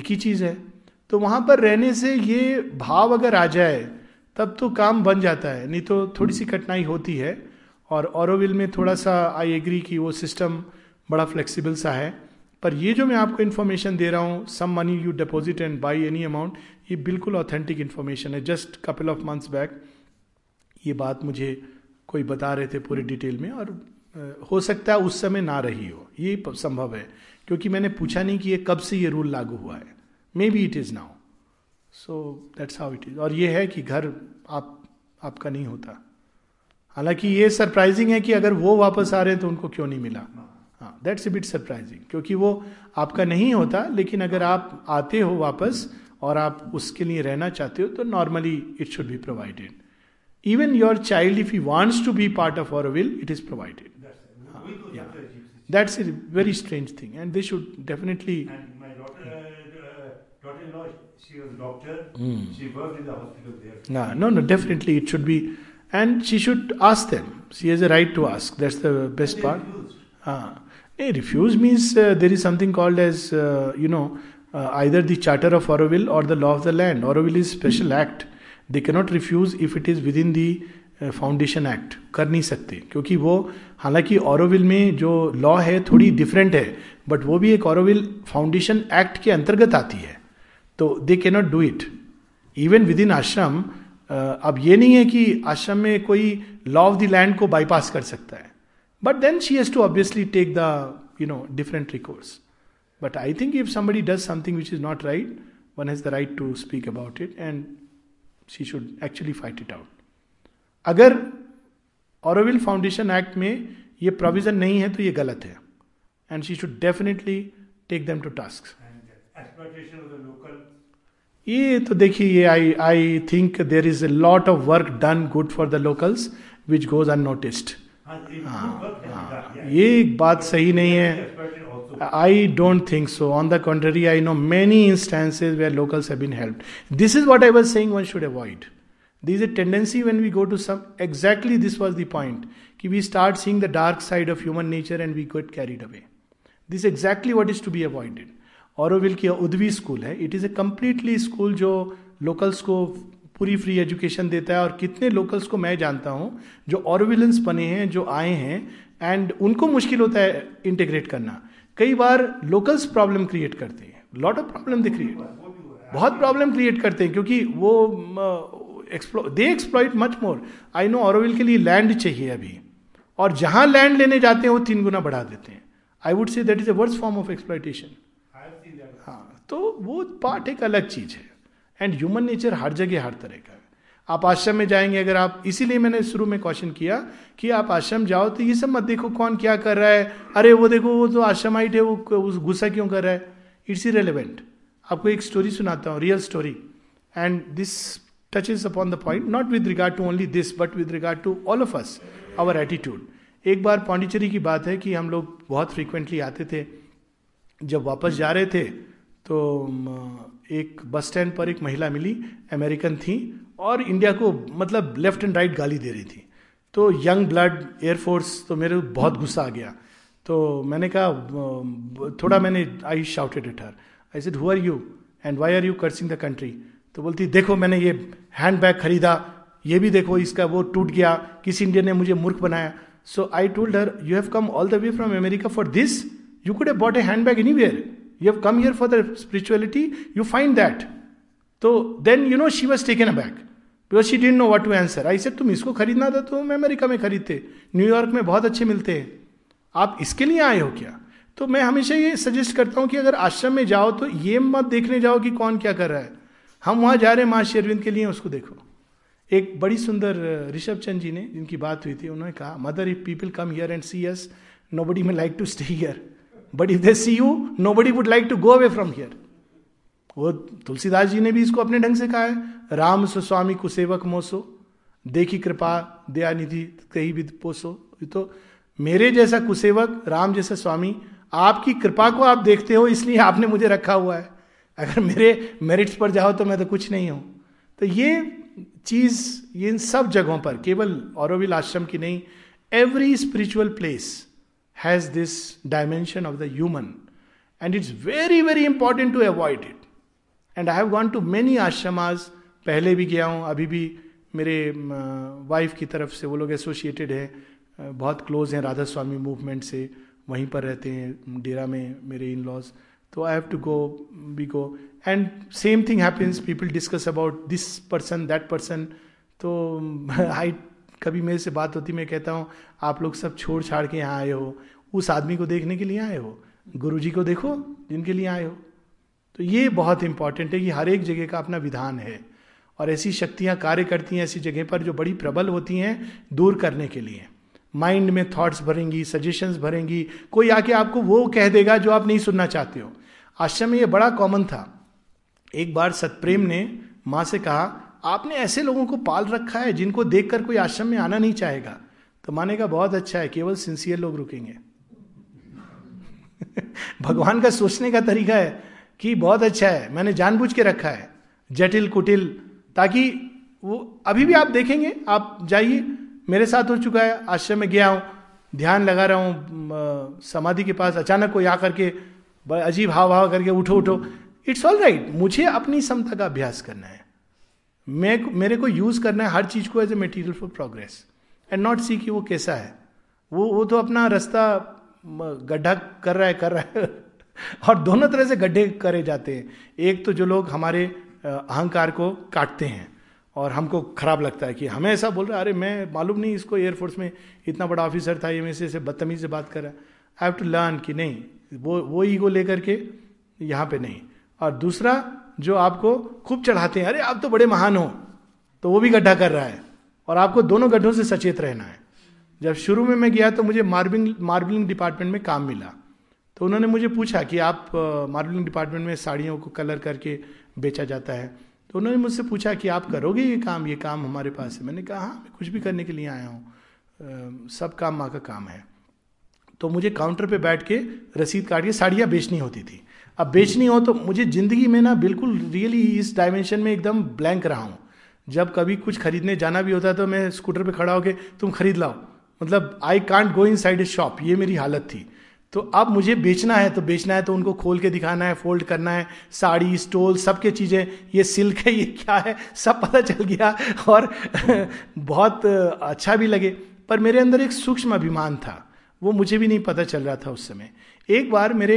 एक ही चीज़ है. तो वहाँ पर रहने से ये भाव अगर आ जाए तब तो काम बन जाता है, नहीं तो थोड़ी सी कठिनाई होती है. और ऑरोविल में थोड़ा सा आई एग्री कि वो सिस्टम बड़ा फ्लेक्सिबल सा है, पर ये जो मैं आपको इन्फॉर्मेशन दे रहा हूँ, some money you deposit and by any amount, ये बिल्कुल ऑथेंटिक इन्फॉर्मेशन है. Just couple of months back ये बात मुझे कोई बता रहे थे पूरे डिटेल में, और हो सकता है उस समय ना रही हो, ये संभव है, क्योंकि मैंने पूछा नहीं कि ये कब से ये रूल लागू हुआ है. Maybe it is now, so that's how it is. और ये है कि घर आपका नहीं होता. हालांकि ये सरप्राइजिंग है कि अगर वो वापस आ रहे हैं तो उनको क्यों नहीं मिला. हाँ, दैट्स अ बिट सरप्राइजिंग, क्योंकि वो आपका नहीं होता. लेकिन अगर आप आते हो वापस और आप उसके लिए रहना चाहते हो तो normally it should be provided. Even your child if he wants to be part of Auroville, it is provided. That's a very strange thing and they should definitely. No, definitely it should be. And she should ask them. She has a right to ask. That's the best part. Refuse means there is something called as either the Charter of Auroville or the Law of the Land. Auroville is special act. They cannot refuse if it is within the Foundation Act. कर नहीं सकते क्योंकि वो, हालांकि ऑरोविल में जो law है थोड़ी डिफरेंट है, बट वो भी एक ऑरोविल फाउंडेशन एक्ट के अंतर्गत आती है. तो they cannot do it even within ashram. अब ये नहीं है कि आश्रम में कोई लॉ ऑफ द लैंड को बाईपास कर सकता है, but then she has to obviously take the different recourse. But I think if somebody does something which is not right, one has the right to speak about it and she should actually fight it out. अगर Auroville foundation act में ये provision नहीं है तो ये गलत है, and she should definitely take them to task. ये तो देखिए, ये I think there is a lot of work done good for the locals which goes unnoticed. हाँ, ये एक बात सही नहीं है। I don't think so, on the contrary I know many instances where locals have been helped. This is what I was saying one should avoid. There is a tendency when we go to some, exactly this was the point, कि we start seeing the dark side of human nature and we get carried away. This is exactly what is to be avoided. Auroville की उद्वी school है, it is a completely school जो locals को पूरी free education देता है, और कितने locals को मैं जानता हूँ जो ऑरोविलियंस बने हैं, जो आए हैं, एंड उनको मुश्किल होता है इंटीग्रेट करना। कई बार लोकल्स प्रॉब्लम क्रिएट करते हैं, lot of problem they create, बहुत प्रॉब्लम क्रिएट करते हैं, क्योंकि वो they exploit much more. I know Auroville के लिए लैंड चाहिए अभी, और जहां लैंड लेने जाते हैं वो 3 गुना बढ़ा देते हैं। I would say that is a worst form of exploitation. हाँ, तो वो पार्ट एक अलग चीज है, एंड ह्यूमन नेचर हर जगह हर तरह का है। आप आश्रम में जाएंगे, अगर आप, इसीलिए मैंने शुरू में क्वेश्चन किया कि आप आश्रम जाओ तो ये सब मत देखो कौन क्या कर रहा है, अरे वो देखो वो तो आश्रम आइट है, वो गुस्सा क्यों कर रहा है, इट्स इररिलेवेंट। आपको एक स्टोरी सुनाता हूँ, real story, and this touches upon the point, not with regard to only this, but with regard to all of us, our attitude. एक बार पांडिचेरी की बात है कि हम लोग बहुत फ्रीक्वेंटली आते थे। जब वापस जा रहे थे तो एक बस स्टैंड पर एक महिला मिली, अमेरिकन थी, और इंडिया को मतलब लेफ्ट एंड राइट गाली दे रही थी। तो यंग ब्लड एयरफोर्स, तो मेरे बहुत गुस्सा आ गया। तो मैंने कहा थोड़ा, मैंने I shouted at her, I said who are you and why are you cursing the country. तो बोलती, देखो मैंने ये हैंड बैग खरीदा, ये भी देखो इसका वो टूट गया, किसी इंडियन ने मुझे मूर्ख बनाया। So I told her, you have come all the way from America for this, you could have bought a handbag anywhere, you have come here for the spirituality, you find that. तो then you know she was taken aback because she didn't know what to answer. I said, तुम इसको खरीदना था तो America में खरीदते, New York में बहुत अच्छे मिलते हैं, आप इसके लिए आए हो क्या? तो मैं हमेशा ये सजेस्ट करता हूँ कि अगर आश्रम में जाओ तो ये मत देखने जाओ कि कौन क्या कर रहा है, हम वहाँ जा रहे हैं माँ शेरविंद के लिए, उसको देखो। एक बड़ी सुंदर ऋषभ चंद जी ने, जिनकी बात हुई थी, उन्होंने कहा, mother if people come here and see us, nobody may like to stay here, but if they see you, nobody would like to go away from here. वो तुलसीदास जी ने भी इसको अपने ढंग से कहा है, राम सो स्वामी कुसेवक मोसो, देखी कृपा दयानिधि कहीं भी पोसो। तो मेरे जैसा कुसेवक, राम जैसा स्वामी, आपकी कृपा को आप देखते हो इसलिए आपने मुझे रखा हुआ है, अगर मेरे मेरिट्स पर जाओ तो मैं तो कुछ नहीं हूँ। तो ये चीज़, ये इन सब जगहों पर, केवल ऑरोविल आश्रम की नहीं, every spiritual place has this dimension of the human, and it's very very important to avoid it. And I have gone to many ashramas, पहले भी गया हूँ, अभी भी मेरे वाइफ की तरफ से वो लोग एसोसिएटेड हैं, बहुत क्लोज हैं राधा स्वामी मूवमेंट से, वहीं पर रहते हैं डेरा में मेरे इन लॉज। तो I have to go, we go, and same thing happens, people discuss about this person, that person. तो आई, कभी मेरे से बात होती, मैं कहता हूँ आप लोग सब छोड़ छाड़ के यहाँ आए हो, उस आदमी को देखने के लिए आए हो, गुरुजी को देखो जिनके लिए आए हो। तो ये बहुत इंपॉर्टेंट है कि हर एक जगह का अपना विधान है, और ऐसी शक्तियाँ कार्य करती हैं ऐसी जगह पर जो बड़ी प्रबल होती हैं दूर करने के लिए। माइंड में थॉट्स भरेंगी, सजेशंस भरेंगी, कोई आके आपको वो कह देगा जो आप नहीं सुनना चाहते हो। आश्रम में ये बड़ा कॉमन था। एक बार सतप्रेम ने माँ से कहा, आपने ऐसे लोगों को पाल रखा है जिनको देखकर कोई आश्रम में आना नहीं चाहेगा। तो माँ ने कहा, बहुत अच्छा है, केवल सिंसियर लोग रुकेंगे। भगवान का सोचने का तरीका है कि बहुत अच्छा है, मैंने जानबूझ के रखा है जटिल कुटिल, ताकि वो, अभी भी आप देखेंगे, आप जाइए, मेरे साथ हो चुका है, आश्रम में गया हूँ, ध्यान लगा रहा हूँ समाधि के पास, अचानक कोई आकर के अजीब हाव भाव करके, उठो उठो, इट्स ऑल राइट। मुझे अपनी क्षमता का अभ्यास करना है, मेरे को यूज़ करना है हर चीज़ को as a material for progress, and not see कि वो कैसा है, वो तो अपना रास्ता गड्ढा कर रहा है और दोनों तरह से गड्ढे करे जाते हैं। एक तो जो लोग हमारे अहंकार को काटते हैं और हमको खराब लगता है कि हमें ऐसा बोल रहा है, अरे मैं मालूम नहीं इसको एयरफोर्स में इतना बड़ा ऑफिसर था, ये मेरे से बदतमीज़ से बात कर रहा है। आई हैव टू लर्न कि नहीं, वो ईगो लेकर के यहाँ पे नहीं। और दूसरा जो आपको खूब चढ़ाते हैं, अरे आप तो बड़े महान हो, तो वो भी गड्ढा कर रहा है, और आपको दोनों गड्ढों से सचेत रहना है। जब शुरू में मैं गया तो मुझे मार्बलिंग डिपार्टमेंट में काम मिला, तो उन्होंने मुझे पूछा कि आप मार्बलिंग डिपार्टमेंट में साड़ियों को कलर करके बेचा जाता है, तो उन्होंने मुझसे पूछा कि आप करोगे ये काम हमारे पास है। मैंने कहा हाँ, मैं कुछ भी करने के लिए आया हूँ, सब काम माँ का काम है। तो मुझे काउंटर पे बैठ के रसीद काट के साड़ियाँ बेचनी होती थी। अब बेचनी हो तो मुझे ज़िंदगी में ना बिल्कुल रियली इस डायमेंशन में एकदम ब्लैंक रहा हूँ। जब कभी कुछ खरीदने जाना भी होता तो मैं स्कूटर पे खड़ा होकर तुम खरीद लाओ, मतलब I can't go inside a shop, ये मेरी हालत थी। तो अब मुझे बेचना है तो उनको खोल के दिखाना है, फोल्ड करना है, साड़ी स्टोल सब के चीज़ें, ये सिल्क है ये क्या है सब पता चल गया और बहुत अच्छा भी लगे। पर मेरे अंदर एक सूक्ष्म अभिमान था, वो मुझे भी नहीं पता चल रहा था उस समय। एक बार मेरे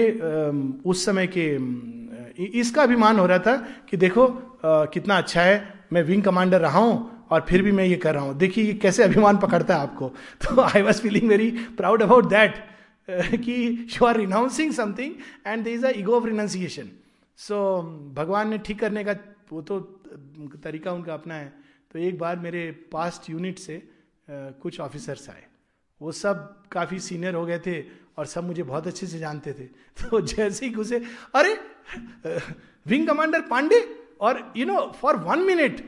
उस समय के इसका अभिमान हो रहा था कि देखो कितना अच्छा है, मैं विंग कमांडर रहा हूँ और फिर भी मैं ये कर रहा हूँ, देखिए ये कैसे अभिमान पकड़ता है आपको। तो I was feeling very proud about that कि you are renouncing something and there is a ego of renunciation. So भगवान ने ठीक करने का वो तो तरीका उनका अपना है। तो एक बार मेरे पास्ट यूनिट से कुछ ऑफिसर्स आए, वो सब काफ़ी सीनियर हो गए थे और सब मुझे बहुत अच्छे से जानते थे। तो जैसे ही घुसे, अरे विंग कमांडर पांडे, और you know for 1 minute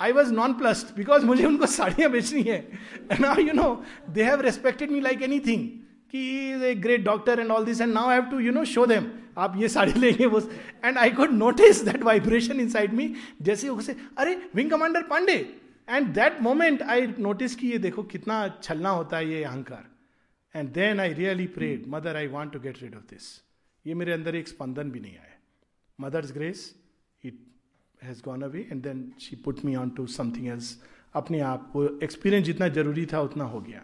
I was nonplussed because मुझे उनको साड़ियाँ बेचनी है। And now you know they have respected me like anything कि he is a great doctor and all this and now I have to show them आप ये साड़ी लेंगे वो। and I could notice that vibration inside me जैसे वो से अरे wing commander Pandey, and that moment I noticed कि ये देखो कितना छलना होता है ये अहंकार। and then I really prayed, mother I want to get rid of this। ये मेरे अंदर एक स्पंदन भी नहीं आया, mother's grace it has gone away and then she put me on to something else। अपने आप वो एक्सपीरियंस जितना जरूरी था उतना हो गया।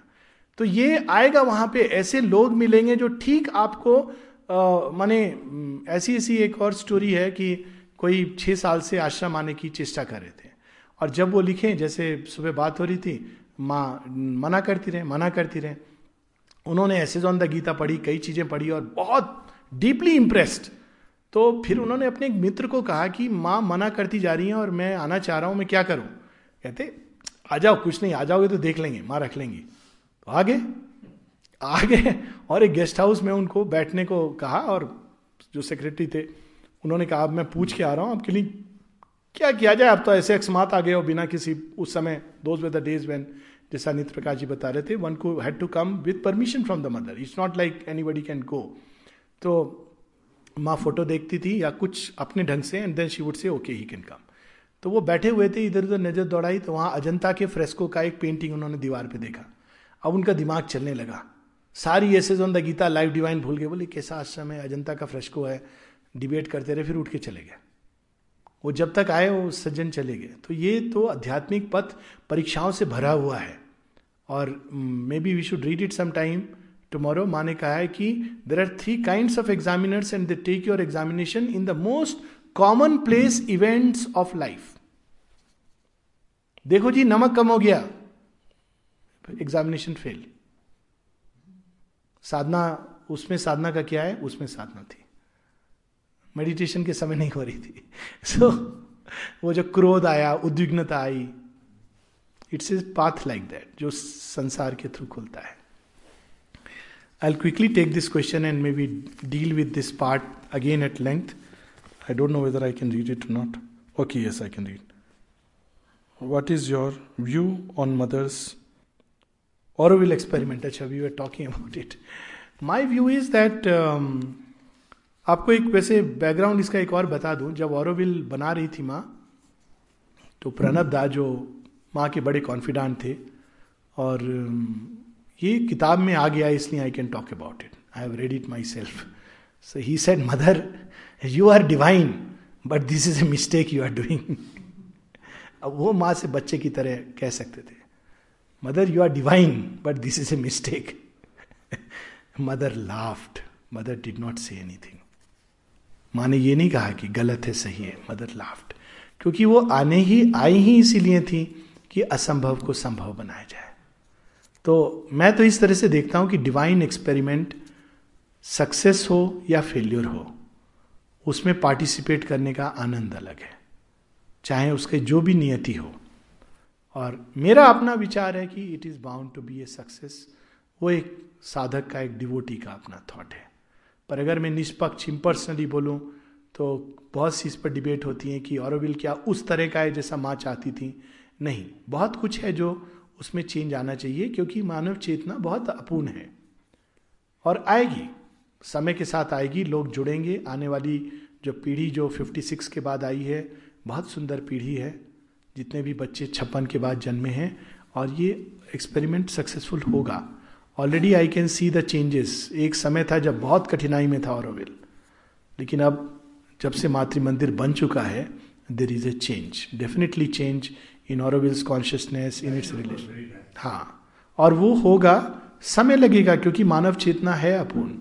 तो ये आएगा, वहाँ पे ऐसे लोग मिलेंगे जो ठीक आपको माने ऐसी एक और स्टोरी है कि कोई 6 साल से आश्रम आने की चेष्टा कर रहे थे और जब वो लिखें, जैसे सुबह बात हो रही थी, माँ मना करती रहे। उन्होंने एसेजॉन द गीता पढ़ी, कई चीज़ें पढ़ी और बहुत डीपली इम्प्रेस्ड। तो फिर उन्होंने अपने एक मित्र को कहा कि माँ मना करती जा रही हैं और मैं आना चाह रहा हूँ, मैं क्या करूँ। कहते आ जाओ, कुछ नहीं, आ जाओगे तो देख लेंगे, माँ रख लेंगी। आगे और एक गेस्ट हाउस में उनको बैठने को कहा और जो सेक्रेटरी थे उन्होंने कहा अब मैं पूछ के आ रहा हूँ आपके लिए क्या किया जाए, आप तो ऐसे अकस्मात आ गए हो बिना किसी। उस समय those were the days when, जैसा नित्य प्रकाश जी बता रहे थे, वन को had to come with permission from the mother, it's not like anybody can go. तो माँ फोटो देखती थी या कुछ अपने ढंग से and then she would say okay he can come. तो वो बैठे हुए थे, इधर उधर नज़र दौड़ाई तो वहाँ अजंता के फ्रेस्को का एक पेंटिंग उन्होंने दीवार पर देखा। अब उनका दिमाग चलने लगा, सारी essays on the Gita life divine भूल गए, बोले कैसा आश्रम है, अजंता का फ्रेस्को है। डिबेट करते रहे, फिर उठ के चले गए। वो जब तक आए वो सज्जन चले गए। तो ये तो आध्यात्मिक पथ परीक्षाओं से भरा हुआ है और maybe we should read it some time tomorrow. माँ ने कहा है कि there are 3 kinds of examiners and they take your examination in the most common place events of life. देखो जी नमक कम हो गया, एग्जामिनेशन फेल। साधना, उसमें साधना का क्या है, उसमें साधना थी, मेडिटेशन के समय नहीं हो रही थी। सो वो जो क्रोध आया, उद्विग्नता आई, it's is path like that जो संसार के थ्रू खुलता है। I will quickly take this question and maybe deal with this part again at length. I don't know whether I can read it not. Okay, yes I can read. What is your view on mother's Auroville experiment? अच्छा, we were talking about it. My view is that आपको एक वैसे background इसका एक और बता दूं। जब Auroville बना रही थी माँ, तो प्रणब दा जो माँ के बड़े कॉन्फिडेंट थे और ये किताब में आ गया इसलिए I can talk about it, I have read it my self. So he said mother you are divine but this is a mistake you are doing. अब वो माँ से बच्चे की तरह कह सकते थे, Mother, you are divine, but this is a mistake. Mother laughed. Mother did not say anything. माँ ने ये नहीं कहा कि गलत है सही है, Mother laughed. क्योंकि वो आई ही इसीलिए थी कि असंभव को संभव बनाया जाए। तो मैं तो इस तरह से देखता हूँ कि डिवाइन एक्सपेरिमेंट सक्सेस हो या फेल्योर हो, उसमें पार्टिसिपेट करने का आनंद अलग है, चाहे उसके जो भी नियति हो। और मेरा अपना विचार है कि it is bound to be a success. वो एक साधक का, एक डिवोटी का अपना थॉट है। पर अगर मैं निष्पक्ष इम्पर्सनली बोलूँ तो बहुत सी इस पर डिबेट होती है कि ऑरोविल क्या उस तरह का है जैसा माँ चाहती थी। नहीं, बहुत कुछ है जो उसमें चेंज आना चाहिए, क्योंकि मानव चेतना बहुत अपूर्ण है और आएगी, समय के साथ आएगी। लोग जुड़ेंगे, आने वाली जो पीढ़ी जो 56 के बाद आई है बहुत सुंदर पीढ़ी है, जितने भी बच्चे 56 के बाद जन्मे हैं, और ये एक्सपेरिमेंट सक्सेसफुल होगा। Already I can see the changes. एक समय था जब बहुत कठिनाई में था ऑरोविल, लेकिन अब जब से मातृ मंदिर बन चुका है there is a change, definitely change in Auroville's consciousness, in its relation. हाँ, और वो होगा, समय लगेगा, क्योंकि मानव चेतना है अपूर्ण।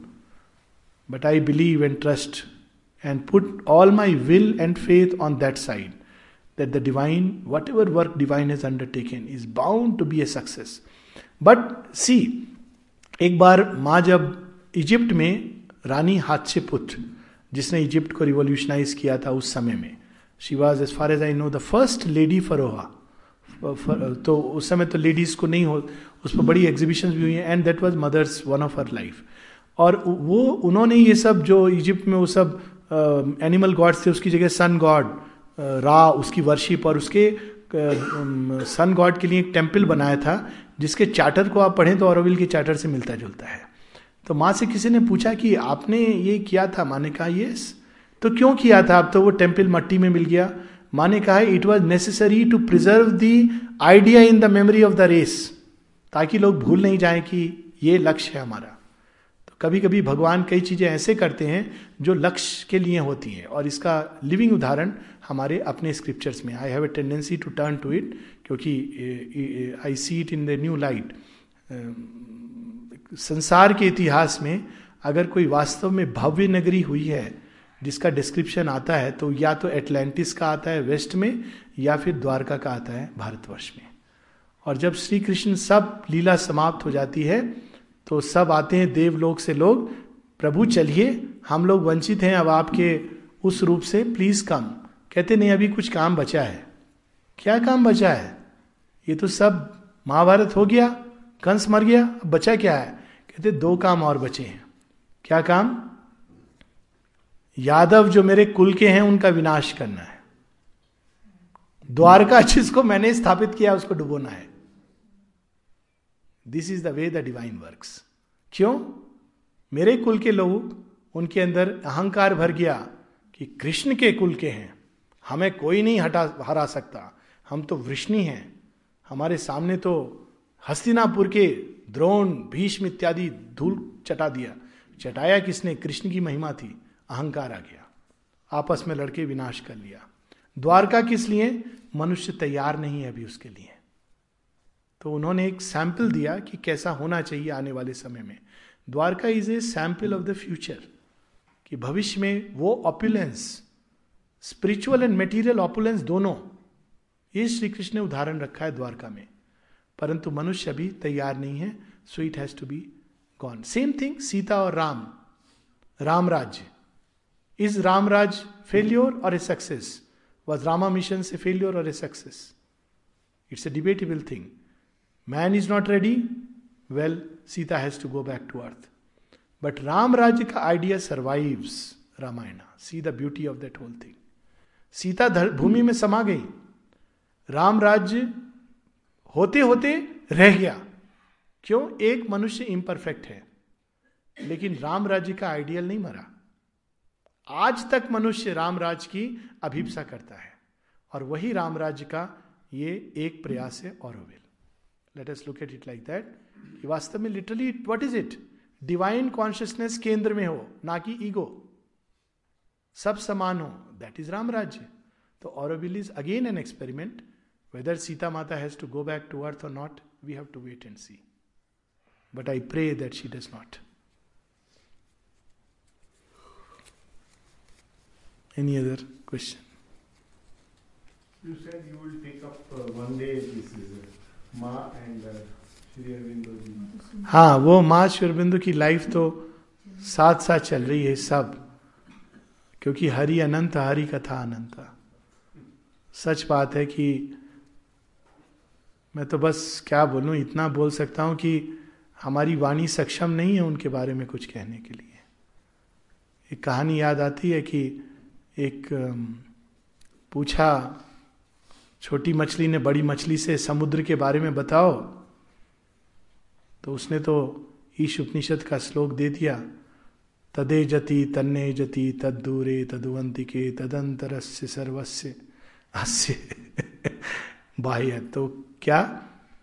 But I believe and trust and put all my will and faith on that side, that the divine, whatever work divine has undertaken, is bound to be a success. But see, एक बार माँ जब Egypt में रानी हातशेपुत, जिसने Egypt को revolutionise किया था उस समय में, she was as far as I know the first lady pharaoh. तो उस समय तो लेडीज को नहीं हो, उस पर बड़ी एग्जीबिशंस भी हुई हैं, and that was mother's one of her life. और वो उन्होंने ये सब जो इजिप्ट में वो सब एनिमल गॉड्स थे उसकी जगह सन गॉड रा, उसकी वर्शिप, और उसके सन गॉड के लिए एक टेम्पल बनाया था, जिसके चार्टर को आप पढ़ें तो ऑरोविल के चार्टर से मिलता जुलता है। तो माँ से किसी ने पूछा कि आपने ये किया था? माँ ने कहा यस। तो क्यों किया था? अब तो वो टेम्पल मट्टी में मिल गया। माँ ने कहा it was necessary to preserve the idea in the memory of the race, ताकि लोग भूल नहीं जाएं कि ये लक्ष्य है हमारा। कभी कभी भगवान कई चीज़ें ऐसे करते हैं जो लक्ष्य के लिए होती हैं, और इसका लिविंग उदाहरण हमारे अपने स्क्रिप्चर्स में। I have a tendency to turn to it, क्योंकि I see it in the new light. संसार के इतिहास में अगर कोई वास्तव में भव्य नगरी हुई है जिसका डिस्क्रिप्शन आता है, तो या तो एटलांटिस का आता है वेस्ट में, या फिर द्वारका का आता है भारतवर्ष में। और जब श्री कृष्ण सब लीला समाप्त हो जाती है तो सब आते हैं देवलोक से लोग, प्रभु चलिए हम लोग वंचित हैं अब आपके उस रूप से, प्लीज कम। कहते नहीं, अभी कुछ काम बचा है। क्या काम बचा है? ये तो सब महाभारत हो गया, कंस मर गया, अब बचा क्या है? कहते दो काम और बचे हैं। क्या काम? यादव जो मेरे कुल के हैं उनका विनाश करना है, द्वारका जिसको मैंने स्थापित किया उसको डुबोना है। This is the way the divine works. क्यों? मेरे कुल के लोग, उनके अंदर अहंकार भर गया कि कृष्ण के कुल के हैं, हमें कोई नहीं हरा सकता, हम तो वृष्णि हैं, हमारे सामने तो हस्तिनापुर के द्रोण, भीष्म इत्यादि धूल चटा दिया। चटाया किसने? कृष्ण की महिमा थी, अहंकार आ गया, आपस में लड़के विनाश कर लिया। द्वारका किस लिए? मनुष्य तैयार नहीं है अभी उसके लिए। तो उन्होंने एक सैंपल दिया कि कैसा होना चाहिए आने वाले समय में। Dwarka is a sample of the future, कि भविष्य में वो opulence, spiritual and material opulence दोनों, ये श्री कृष्ण ने उदाहरण रखा है द्वारका में। परंतु मनुष्य अभी तैयार नहीं है, so it has to be gone. Same thing Sita और राम, रामराज्य। इज रामराज फेल्योर और a success? Was Rama mission से फेल्योर और a success? It's a debatable thing. Man is not ready, well, Sita has to go back to earth. But Ram Rajya ka idea survives Ramayana. See the beauty of that whole thing. Sita भूमि में समा गई, राम राज्य होते होते रह गया। क्यों? एक मनुष्य इम्परफेक्ट है, लेकिन राम राज्य का आइडियल नहीं मरा। आज तक मनुष्य राम राज्य की अभिप्सा करता है, और वही राम राज्य का ये एक प्रयास है Auroville. Let us look at it like that. वास्तव में literally what is it? Divine consciousness केंद्र में हो, ना कि ego. सब समान हो, that is राम राज्य। तो Auroville is again an experiment. Whether Sita Mata has to go back to earth or not, we have to wait and see. But I pray that she does not. Any other question? You said you will take up one day this season. हाँ, वो माँ श्री अरविंदो की life तो साथ साथ चल रही है सब, क्योंकि हरि अनंत, हरि कथा अनंत। सच बात है कि मैं तो बस क्या बोलूँ, इतना बोल सकता हूँ कि हमारी वाणी सक्षम नहीं है उनके बारे में कुछ कहने के लिए। एक कहानी याद आती है कि एक पूछा छोटी मछली ने बड़ी मछली से समुद्र के बारे में बताओ, तो उसने तो ईश उपनिषद का श्लोक दे दिया, तदे जति तन्ने जति तद्दूरे तदुवंतिके तदंतरस्य सर्वस्य अस्य बाह्य। तो क्या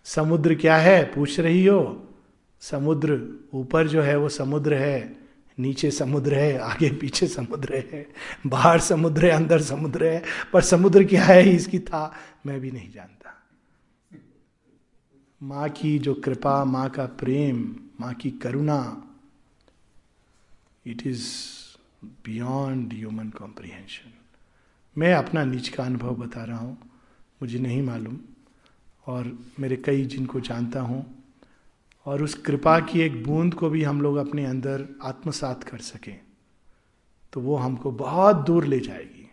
समुद्र क्या है पूछ रही हो, समुद्र ऊपर जो है वो समुद्र है, नीचे समुद्र है, आगे पीछे समुद्र है, बाहर समुद्र है, अंदर समुद्र है, पर समुद्र क्या है इसकी था मैं भी नहीं जानता। माँ की जो कृपा, माँ का प्रेम, माँ की करुणा, it is beyond human comprehension. मैं अपना नीच का अनुभव बता रहा हूँ, मुझे नहीं मालूम और मेरे कई जिनको जानता हूँ, और उस कृपा की एक बूंद को भी हम लोग अपने अंदर आत्मसात कर सकें तो वो हमको बहुत दूर ले जाएगी।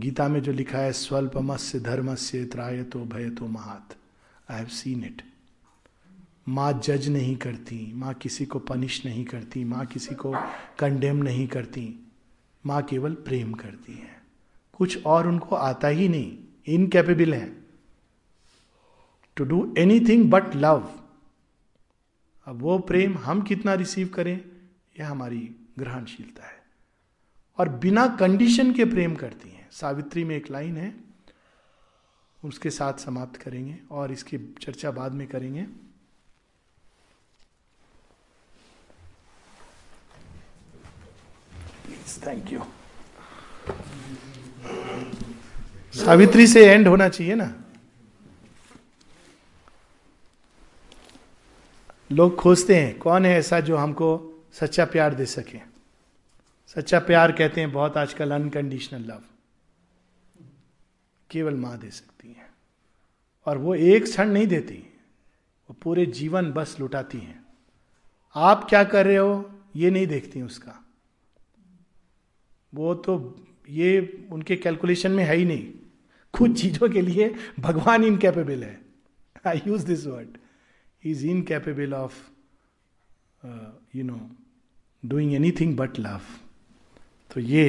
गीता में जो लिखा है, स्वल्पमस्य धर्मस्य त्रायतो भयतो महात्, आई हैव सीन इट। माँ जज नहीं करती, माँ किसी को पनिश नहीं करती, माँ किसी को कंडेम नहीं करती, माँ केवल प्रेम करती है। कुछ और उनको आता ही नहीं, इनकैपेबल है to do anything but love. अब वो प्रेम हम कितना रिसीव करें यह हमारी ग्रहणशीलता है। और बिना कंडीशन के प्रेम करती हैं। सावित्री में एक लाइन है, उसके साथ समाप्त करेंगे और इसकी चर्चा बाद में करेंगे। Please, thank you. सावित्री से एंड होना चाहिए ना। लोग खोजते हैं कौन है ऐसा जो हमको सच्चा प्यार दे सके। सच्चा प्यार कहते हैं बहुत आजकल अनकंडीशनल लव, केवल माँ दे सकती है। और वो एक क्षण नहीं देती, वो पूरे जीवन बस लुटाती हैं। आप क्या कर रहे हो ये नहीं देखती उसका, वो तो ये उनके कैलकुलेशन में है ही नहीं। कुछ चीज़ों के लिए भगवान इनकैपेबल है। I use this word, He is incapable of, doing anything but love. तो ये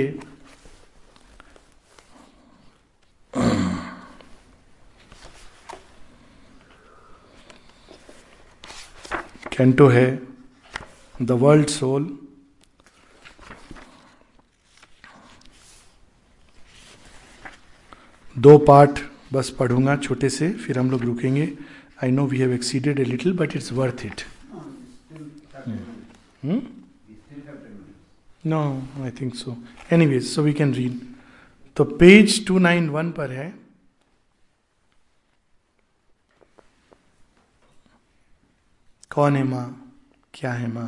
कैंटो है द वर्ल्ड सोल। दो पार्ट बस पढ़ूंगा छोटे से, फिर हम लोग रुकेंगे। I know we have exceeded a little, but it's worth it. No, I think so. Anyways, so we can read. तो पेज 291 पर है। कौन है माँ, क्या है माँ?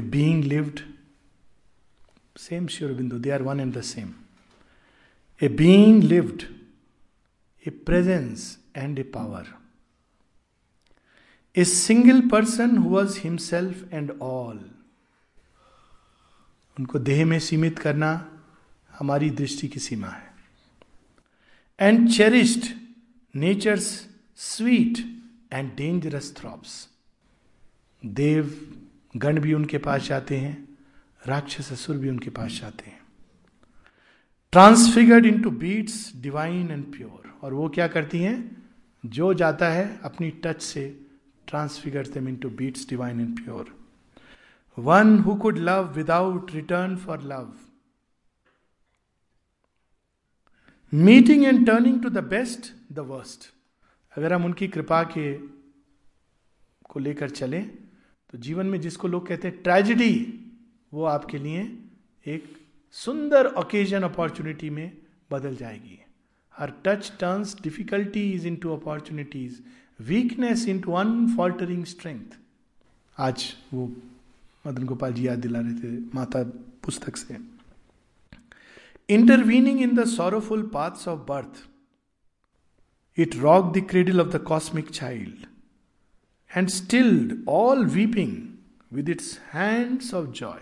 A being lived, same Sri Aurobindo, they are one and the same. A being lived, a presence and a power. A single person who was himself and all. उनको देह में सीमित करना हमारी दृष्टि की सीमा है। And cherished nature's sweet and dangerous throbs. देव गण भी उनके पास जाते हैं, राक्षस असुर भी उनके पास जाते हैं। Transfigured into beads divine and pure. और वो क्या करती हैं, जो जाता है अपनी टच से transfigures them into beats divine and pure. One who could love without return for love, meeting and turning to the best the worst. अगर हम उनकी कृपा के को लेकर चले तो जीवन में जिसको लोग कहते हैं ट्रेजेडी, वो आपके लिए एक सुंदर ओकेजन, अपॉर्चुनिटी में बदल जाएगी। Her touch turns difficulties into opportunities, weakness into unfaltering strength. आज वो मदन गोपाल जी याद दिला रहे थे माता पुस्तक से। Intervening in the sorrowful paths of birth, it rocked the cradle of the cosmic child and stilled all weeping with its hands of joy.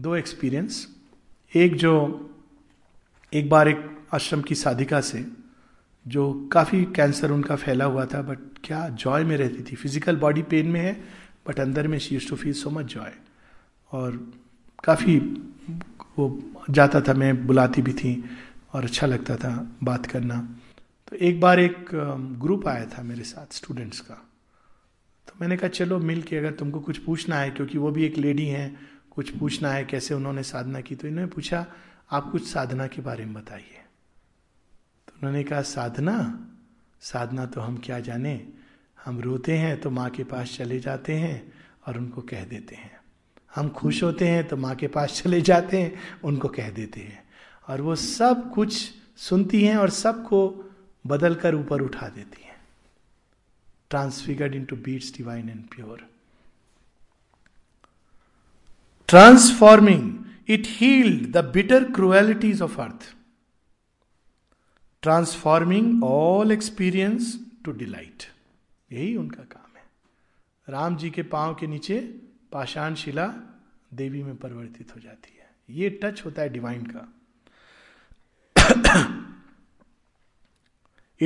दो experience, एक जो एक बार एक आश्रम की साधिका से जो काफ़ी कैंसर उनका फैला हुआ था, बट क्या जॉय में रहती थी. फिजिकल बॉडी पेन में है बट अंदर में she used to feel so much joy. और काफ़ी वो जाता था, मैं बुलाती भी थी और अच्छा लगता था बात करना. तो एक बार एक ग्रुप आया था मेरे साथ स्टूडेंट्स का, तो मैंने कहा चलो मिल के अगर तुमको कुछ पूछना है, क्योंकि वो भी एक लेडी हैं, कुछ पूछना है कैसे उन्होंने साधना की. तो इन्होंने पूछा आप कुछ साधना के बारे में बताइए. तो उन्होंने कहा साधना साधना तो हम क्या जाने, हम रोते हैं तो माँ के पास चले जाते हैं और उनको कह देते हैं, हम खुश होते हैं तो माँ के पास चले जाते हैं उनको कह देते हैं, और वो सब कुछ सुनती हैं और सबको बदल कर ऊपर उठा देती हैं. Transfigured into beats divine and pure, transforming it healed the bitter cruelties of earth, transforming all experience to delight. यही उनका काम है. राम जी के पांव के नीचे पाषाण शिला देवी में परिवर्तित हो जाती है. ये टच होता है डिवाइन का.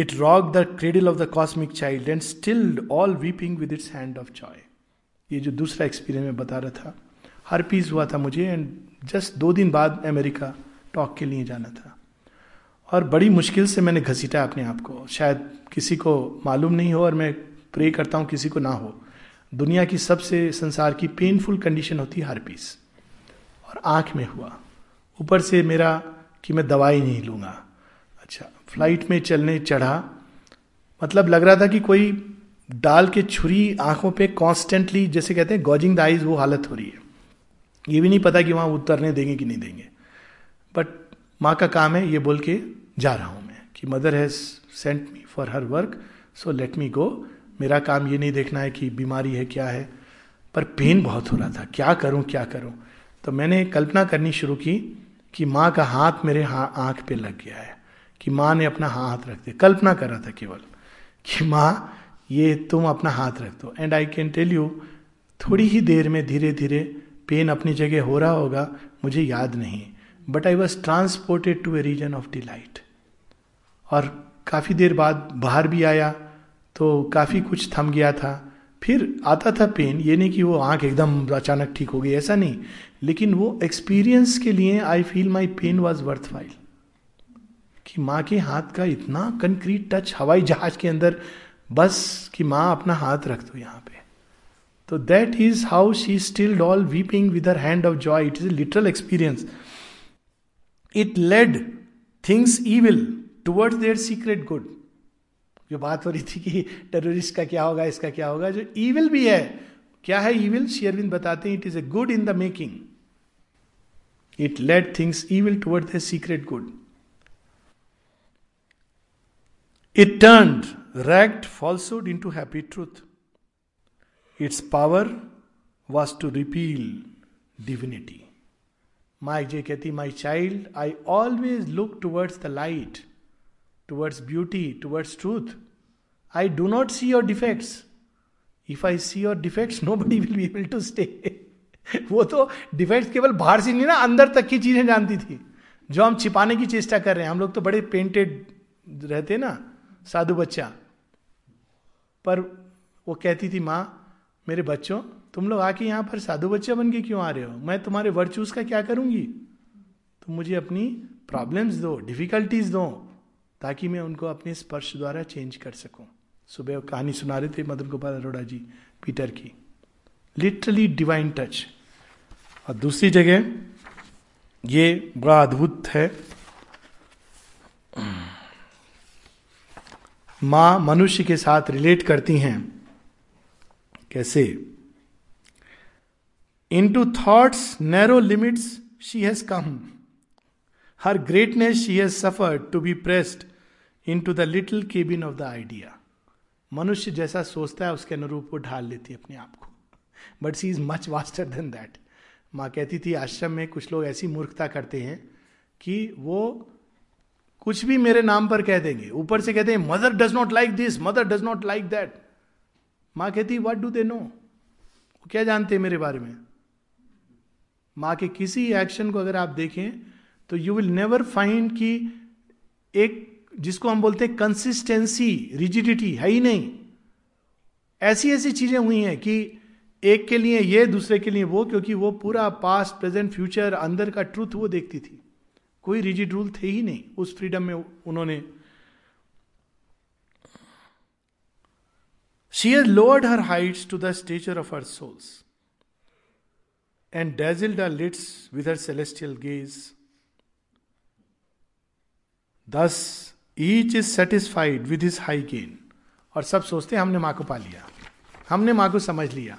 It rocked the cradle of the cosmic child and stilled all weeping with its hand of joy. ये जो दूसरा एक्सपीरियंस में बता रहा था, हर पीस हुआ था मुझे, एंड जस्ट 2 दिन बाद अमेरिका टॉक के लिए जाना था और बड़ी मुश्किल से मैंने घसीटा अपने आप को. शायद किसी को मालूम नहीं हो और मैं प्रे करता हूँ किसी को ना हो. दुनिया की सबसे संसार की पेनफुल कंडीशन होती है हर पीस, और आँख में हुआ. ऊपर से मेरा कि मैं दवाई नहीं लूँगा. अच्छा, फ्लाइट में चलने चढ़ा, मतलब लग रहा था कि कोई डाल के छुरी आंखों पे कॉन्स्टेंटली, जैसे कहते हैं गॉजिंग द आइज, वो हालत हो रही है. ये भी नहीं पता कि वहाँ उतरने देंगे कि नहीं देंगे, बट माँ का काम है ये बोल के जा रहा हूँ मैं कि mother has sent me for her work, so let me go. मेरा काम ये नहीं देखना है कि बीमारी है क्या है, पर पेन बहुत हो रहा था. क्या करूँ क्या करूँ, तो मैंने कल्पना करनी शुरू की कि माँ का हाथ मेरे आँख पे लग गया है, कि माँ ने अपना हाथ रख दिया. कल्पना कर रहा था केवल कि माँ ये तुम अपना हाथ रख दो. And I can tell you, थोड़ी ही देर में धीरे धीरे पेन अपनी जगह हो रहा होगा, मुझे याद नहीं, but I was transported to a region of delight. और काफ़ी देर बाद बाहर भी आया तो काफ़ी कुछ थम गया था. फिर आता था पेन, ये नहीं कि वो आँख एकदम अचानक ठीक हो गई, ऐसा नहीं, लेकिन वो एक्सपीरियंस के लिए I feel my pain was worthwhile. कि माँ के हाथ का इतना कंक्रीट टच, हवाई जहाज के अंदर बस कि माँ अपना हाथ रख दो यहाँ पे. तो that is how she stilled all weeping with her hand of joy. It is a literal experience. It led things evil towards their secret good. जो बात हो रही थी कि टेररिस्ट का क्या होगा, इसका क्या होगा, जो ईविल भी है. क्या है ईविल? श्री अरविंद बताते हैं, it is a good in the making. It led things evil toward their secret good. It turned ragged falsehood into happy truth. Its power was to repeal divinity. My Jekati, my child, I always look towards the light, towards beauty, towards truth. I do not see your defects. If I see your defects, nobody will be able to stay. वो तो defects केवल बाहर से नहीं ना, अंदर तक की चीजें जानती थी जो हम छिपाने की चेष्टा कर रहे हैं. हम लोग तो बड़े पेंटेड रहते ना, साधु बच्चा. पर वो कहती थी, माँ मेरे बच्चों, तुम लोग आके यहाँ पर साधु बच्चा बन के क्यों आ रहे हो? मैं तुम्हारे वर्चूज का क्या करूँगी? तुम मुझे अपनी प्रॉब्लम्स दो, डिफिकल्टीज दो, ताकि मैं उनको अपने स्पर्श द्वारा चेंज कर सकूँ. सुबह कहानी सुना रहे थे मदन गोपाल अरोड़ा जी पीटर की, लिटरली डिवाइन टच. और दूसरी जगह ये बड़ा अद्भुत है, माँ मनुष्य के साथ रिलेट करती हैं. कैसे? Into thoughts narrow limits she has come. Her greatness she has suffered to be pressed into the little cabin of the idea. मनुष्य जैसा सोचता है उसके अनुरूप वो ढाल लेती है अपने आप को, but she is much vaster than that. माँ कहती थी आश्रम में कुछ लोग ऐसी मूर्खता करते हैं कि वो कुछ भी मेरे नाम पर कह देंगे. ऊपर से कहते हैं mother does not like this, mother does not like that. माँ कहती व्हाट डू दे नो, वो क्या जानते हैं मेरे बारे में? माँ के किसी एक्शन को अगर आप देखें तो यू विल नेवर फाइंड कि एक जिसको हम बोलते हैं कंसिस्टेंसी, रिजिडिटी है ही नहीं। ऐसी ऐसी चीजें हुई हैं कि एक के लिए ये, दूसरे के लिए वो, क्योंकि वो पूरा पास्ट प्रेजेंट फ्यूचर अंदर का ट्रूथ वो देखती थी। कोई रिजिड रूल थे ही नहीं उस फ्रीडम में। उन्होंने she has lowered her heights to the stature of her souls and dazzled her lids with her celestial gaze. Thus each is satisfied with his high gain. और सब सोचते हैं हमने माँ को पा लिया, हमने माँ को समझ लिया।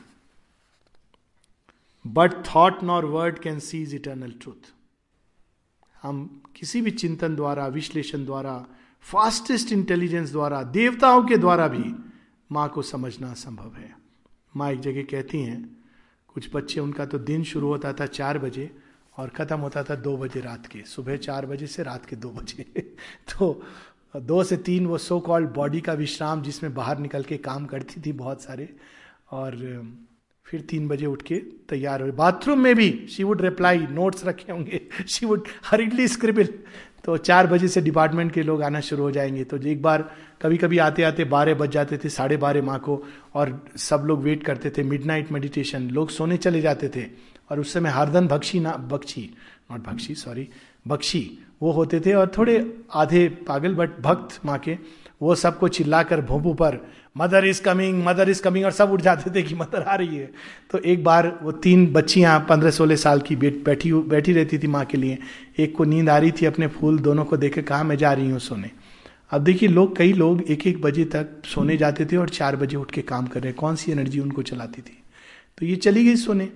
But thought nor word can seize eternal truth. हम किसी भी चिंतन द्वारा, विश्लेषण द्वारा, फास्टेस्ट इंटेलिजेंस द्वारा, देवताओं के द्वारा भी माँ को समझना संभव है। माँ एक जगह कहती हैं कुछ बच्चे, उनका तो दिन शुरू होता था 4 बजे और ख़त्म होता था 2 बजे रात के, सुबह 4 बजे से रात के 2 बजे तो 2 से 3 वो सो कॉल्ड बॉडी का विश्राम, जिसमें बाहर निकल के काम करती थी बहुत सारे, और फिर 3 बजे उठ के तैयार हुए। बाथरूम में भी शी वुड रिप्लाई, नोट्स रखे होंगे, शी वुड हरिडली स्क्रिबल। तो 4 बजे से डिपार्टमेंट के लोग आना शुरू हो जाएंगे। तो एक बार कभी कभी आते आते 12 बज जाते थे, 12:30 माँ को, और सब लोग वेट करते थे। मिडनाइट मेडिटेशन, लोग सोने चले जाते थे। और उस समय हरदन बख्शी वो होते थे, और थोड़े आधे पागल बट भक्त माँ के। वो सबको चिल्लाकर भोंपू पर mother is coming, mother is coming, और सब उठ जाते थे कि मदर आ रही है। तो एक बार वो 3 बच्चियाँ 15-16 साल की बैठी रहती थी माँ के लिए। एक को नींद आ रही थी, अपने फूल दोनों को देख के कहा मैं जा रही हूँ सोने। अब देखिए लोग, कई लोग 1-1 बजे तक सोने जाते थे और 4 बजे उठ के काम कर रहे हैं। कौन सी एनर्जी उनको चलाती थी। तो ये चली गई सोने।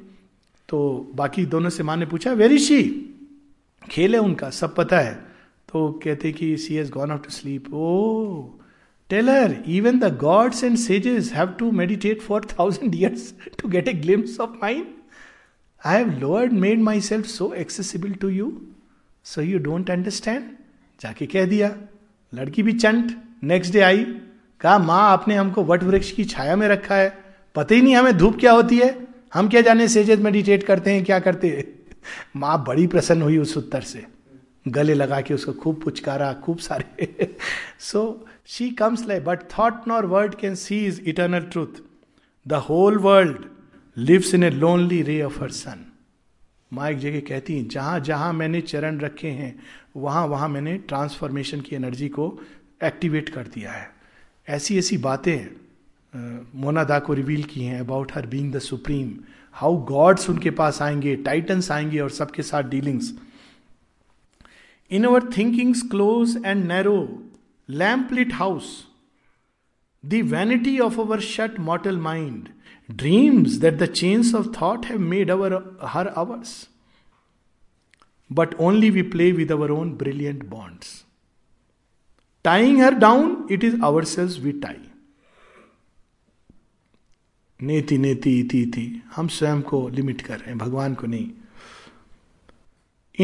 तो बाकी दोनों से माँ ने पूछा वेयर इज शी। खेल है उनका, सब पता है। तो कहते कि she has gone out to sleep. Oh Tell her, even the gods and sages have to meditate for 1,000 years to get a glimpse of mine. I have, Lord, made myself so accessible to you, so you don't understand. जाके कह दिया। लड़की भी चंट, next day I, कहा माँ आपने हमको what वृक्ष की छाया में रखा है, पता ही नहीं हमें धूप क्या होती है, हम क्या जाने सेजेज मेडिटेट करते हैं क्या करते हैं। माँ बड़ी प्रसन्न हुई उस उत्तर से, गले लगा के उसको खूब पुचकारा, खूब सारे। So she comes like, but thought nor word can seize eternal truth. The whole world lives in a lonely ray of her sun. माँ एक जगह कहती हैं जहाँ जहाँ मैंने चरण रखे हैं वहाँ वहाँ मैंने ट्रांसफॉर्मेशन की एनर्जी को एक्टिवेट कर दिया है। ऐसी ऐसी बातें मोना दा को रिवील की हैं about her being the supreme, how gods उनके पास आएंगे, टाइटन्स आएंगे और सबके साथ dealings. In our thinking's close and narrow, lamp-lit house, the vanity of our shut mortal mind dreams that the chains of thought have made her ours. But only we play with our own brilliant bonds. Tying her down, it is ourselves we tie. नेति नेति इति इति, हम स्वयं को limit कर रहे हैं, भगवान को नहीं।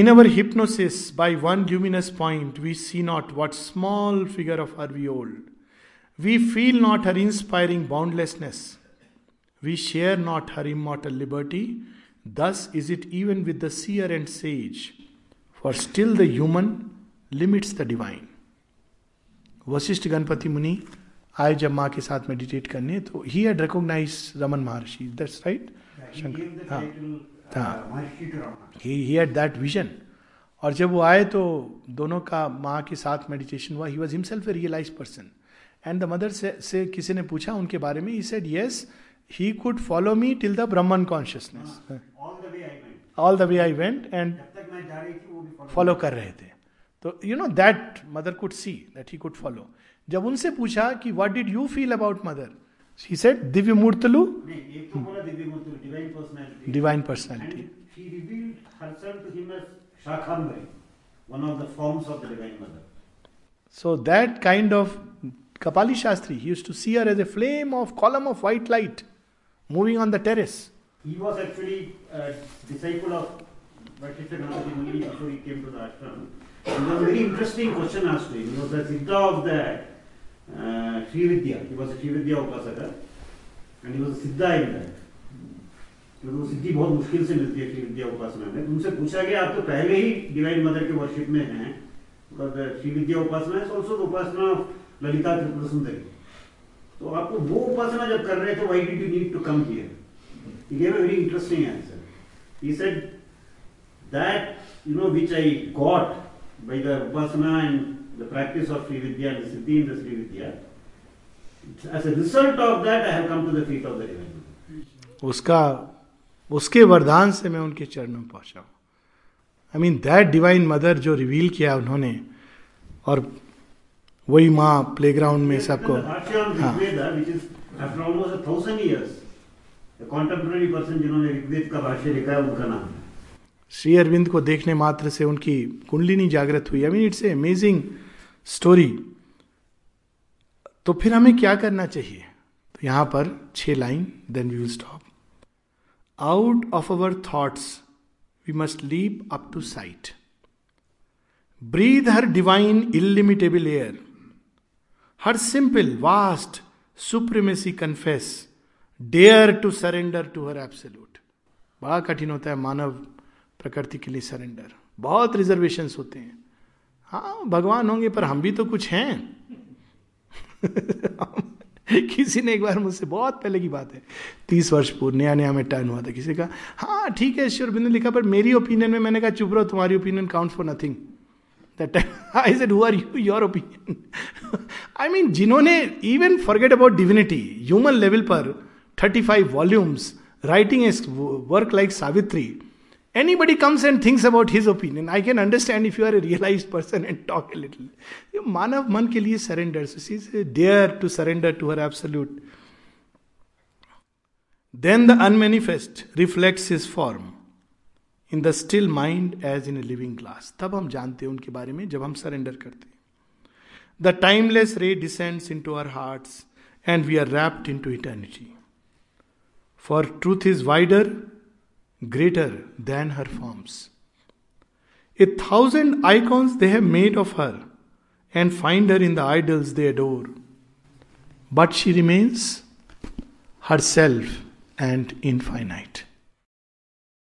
In our hypnosis, by one luminous point, we see not what small figure of her we hold. We feel not her inspiring boundlessness. We share not her immortal liberty. Thus is it even with the seer and sage, for still the human limits the divine. Vasishtha Ganpati Muni आए जब माँ के साथ meditate करने, तो he had recognized Raman Maharshi. That's right? Shankar. He had that vision. और जब वो आए तो दोनों का माँ के साथ मेडिटेशन हुआ. He was himself a realized person. And the mother से किसी ने पूछा उनके बारे में. He said yes, he could follow me till the Brahman consciousness. All the way I went and follow कर रहे थे. तो you know that mother could see that he could follow. जब उनसे पूछा कि what did you feel about mother? She said Divya Murtalu? Divine personality. Divine personality. And she revealed herself to him as Shakambari, one of the forms of the Divine Mother. So that kind of Kapali Shastri, he used to see her as a flame of column of white light moving on the terrace. He was actually a disciple of Vasishtha Ganpati Muni before he came to the ashram. And there was a very interesting question asked to him. He was the Siddha of the Sri Vidya. He was a Sri Vidya Upasaka and he was a Siddha in that. तो सिद्धि बहुत मुश्किल से मिलती है उनसे पूछा गया आप तो पहले ही डिवाइन मदर के वर्शिप में हैं श्रीविद्या उपासना इज ऑल्सो उपासना ऑफ ललिता त्रिपुर सुंदरी. तो आपको वो उपासना जब कर रहे थे, why did you need to come here? He gave a very interesting answer. He said that which I got by the upasana and the practice of Sri Vidya and the siddhi in the Sri Vidya, as a result of that I have come to the feet of the divine. उसके वरदान से मैं उनके चरणों में पहुंचा हूं. I mean that divine mother जो रिवील किया उन्होंने, और वही माँ प्लेग्राउंड में सबको. कंटेम्पररी पर्सन जिन्होंने ऋग्वेद का भाष्य लिखा है उनका नाम है. श्री अरविंद को देखने मात्र से उनकी कुंडलिनी जागृत हुई. I mean it's a amazing story. तो फिर हमें क्या करना चाहिए? तो यहां पर 6 line, then we will stop. Out of our thoughts we must leap up to sight. Breathe her divine illimitable air. Her simple vast supremacy confess. Dare to surrender to her absolute. बड़ा कठिन होता है मानव प्रकृति के लिए surrender. बहुत reservations होते हैं. हाँ, भगवान होंगे पर हम भी तो कुछ हैं. किसी ने एक बार मुझसे, बहुत पहले की बात है, 30 वर्ष पूर्व, नया नया में टर्न हुआ था, किसी का हाँ ठीक है श्री अरविंद ने लिखा पर मेरी ओपिनियन में. मैंने कहा चुप रहो, तुम्हारी opinion count for nothing. I said, who are you? Your opinion. I mean जिन्होंने even forget about divinity, human level पर 35 volumes, writing a work like Savitri. Anybody comes and thinks about his opinion. I can understand if you are a realized person and talk a little. मानव मन के लिए surrender. So she said, dare to surrender to her absolute. Then the unmanifest reflects his form in the still mind as in a living glass. तब हम जानते हैं उनके बारे में जब हम surrender करते हैं. The timeless ray descends into our hearts and we are wrapped into eternity. For truth is wider, greater than her forms. 1,000 icons they have made of her and find her in the idols they adore. But she remains herself and infinite.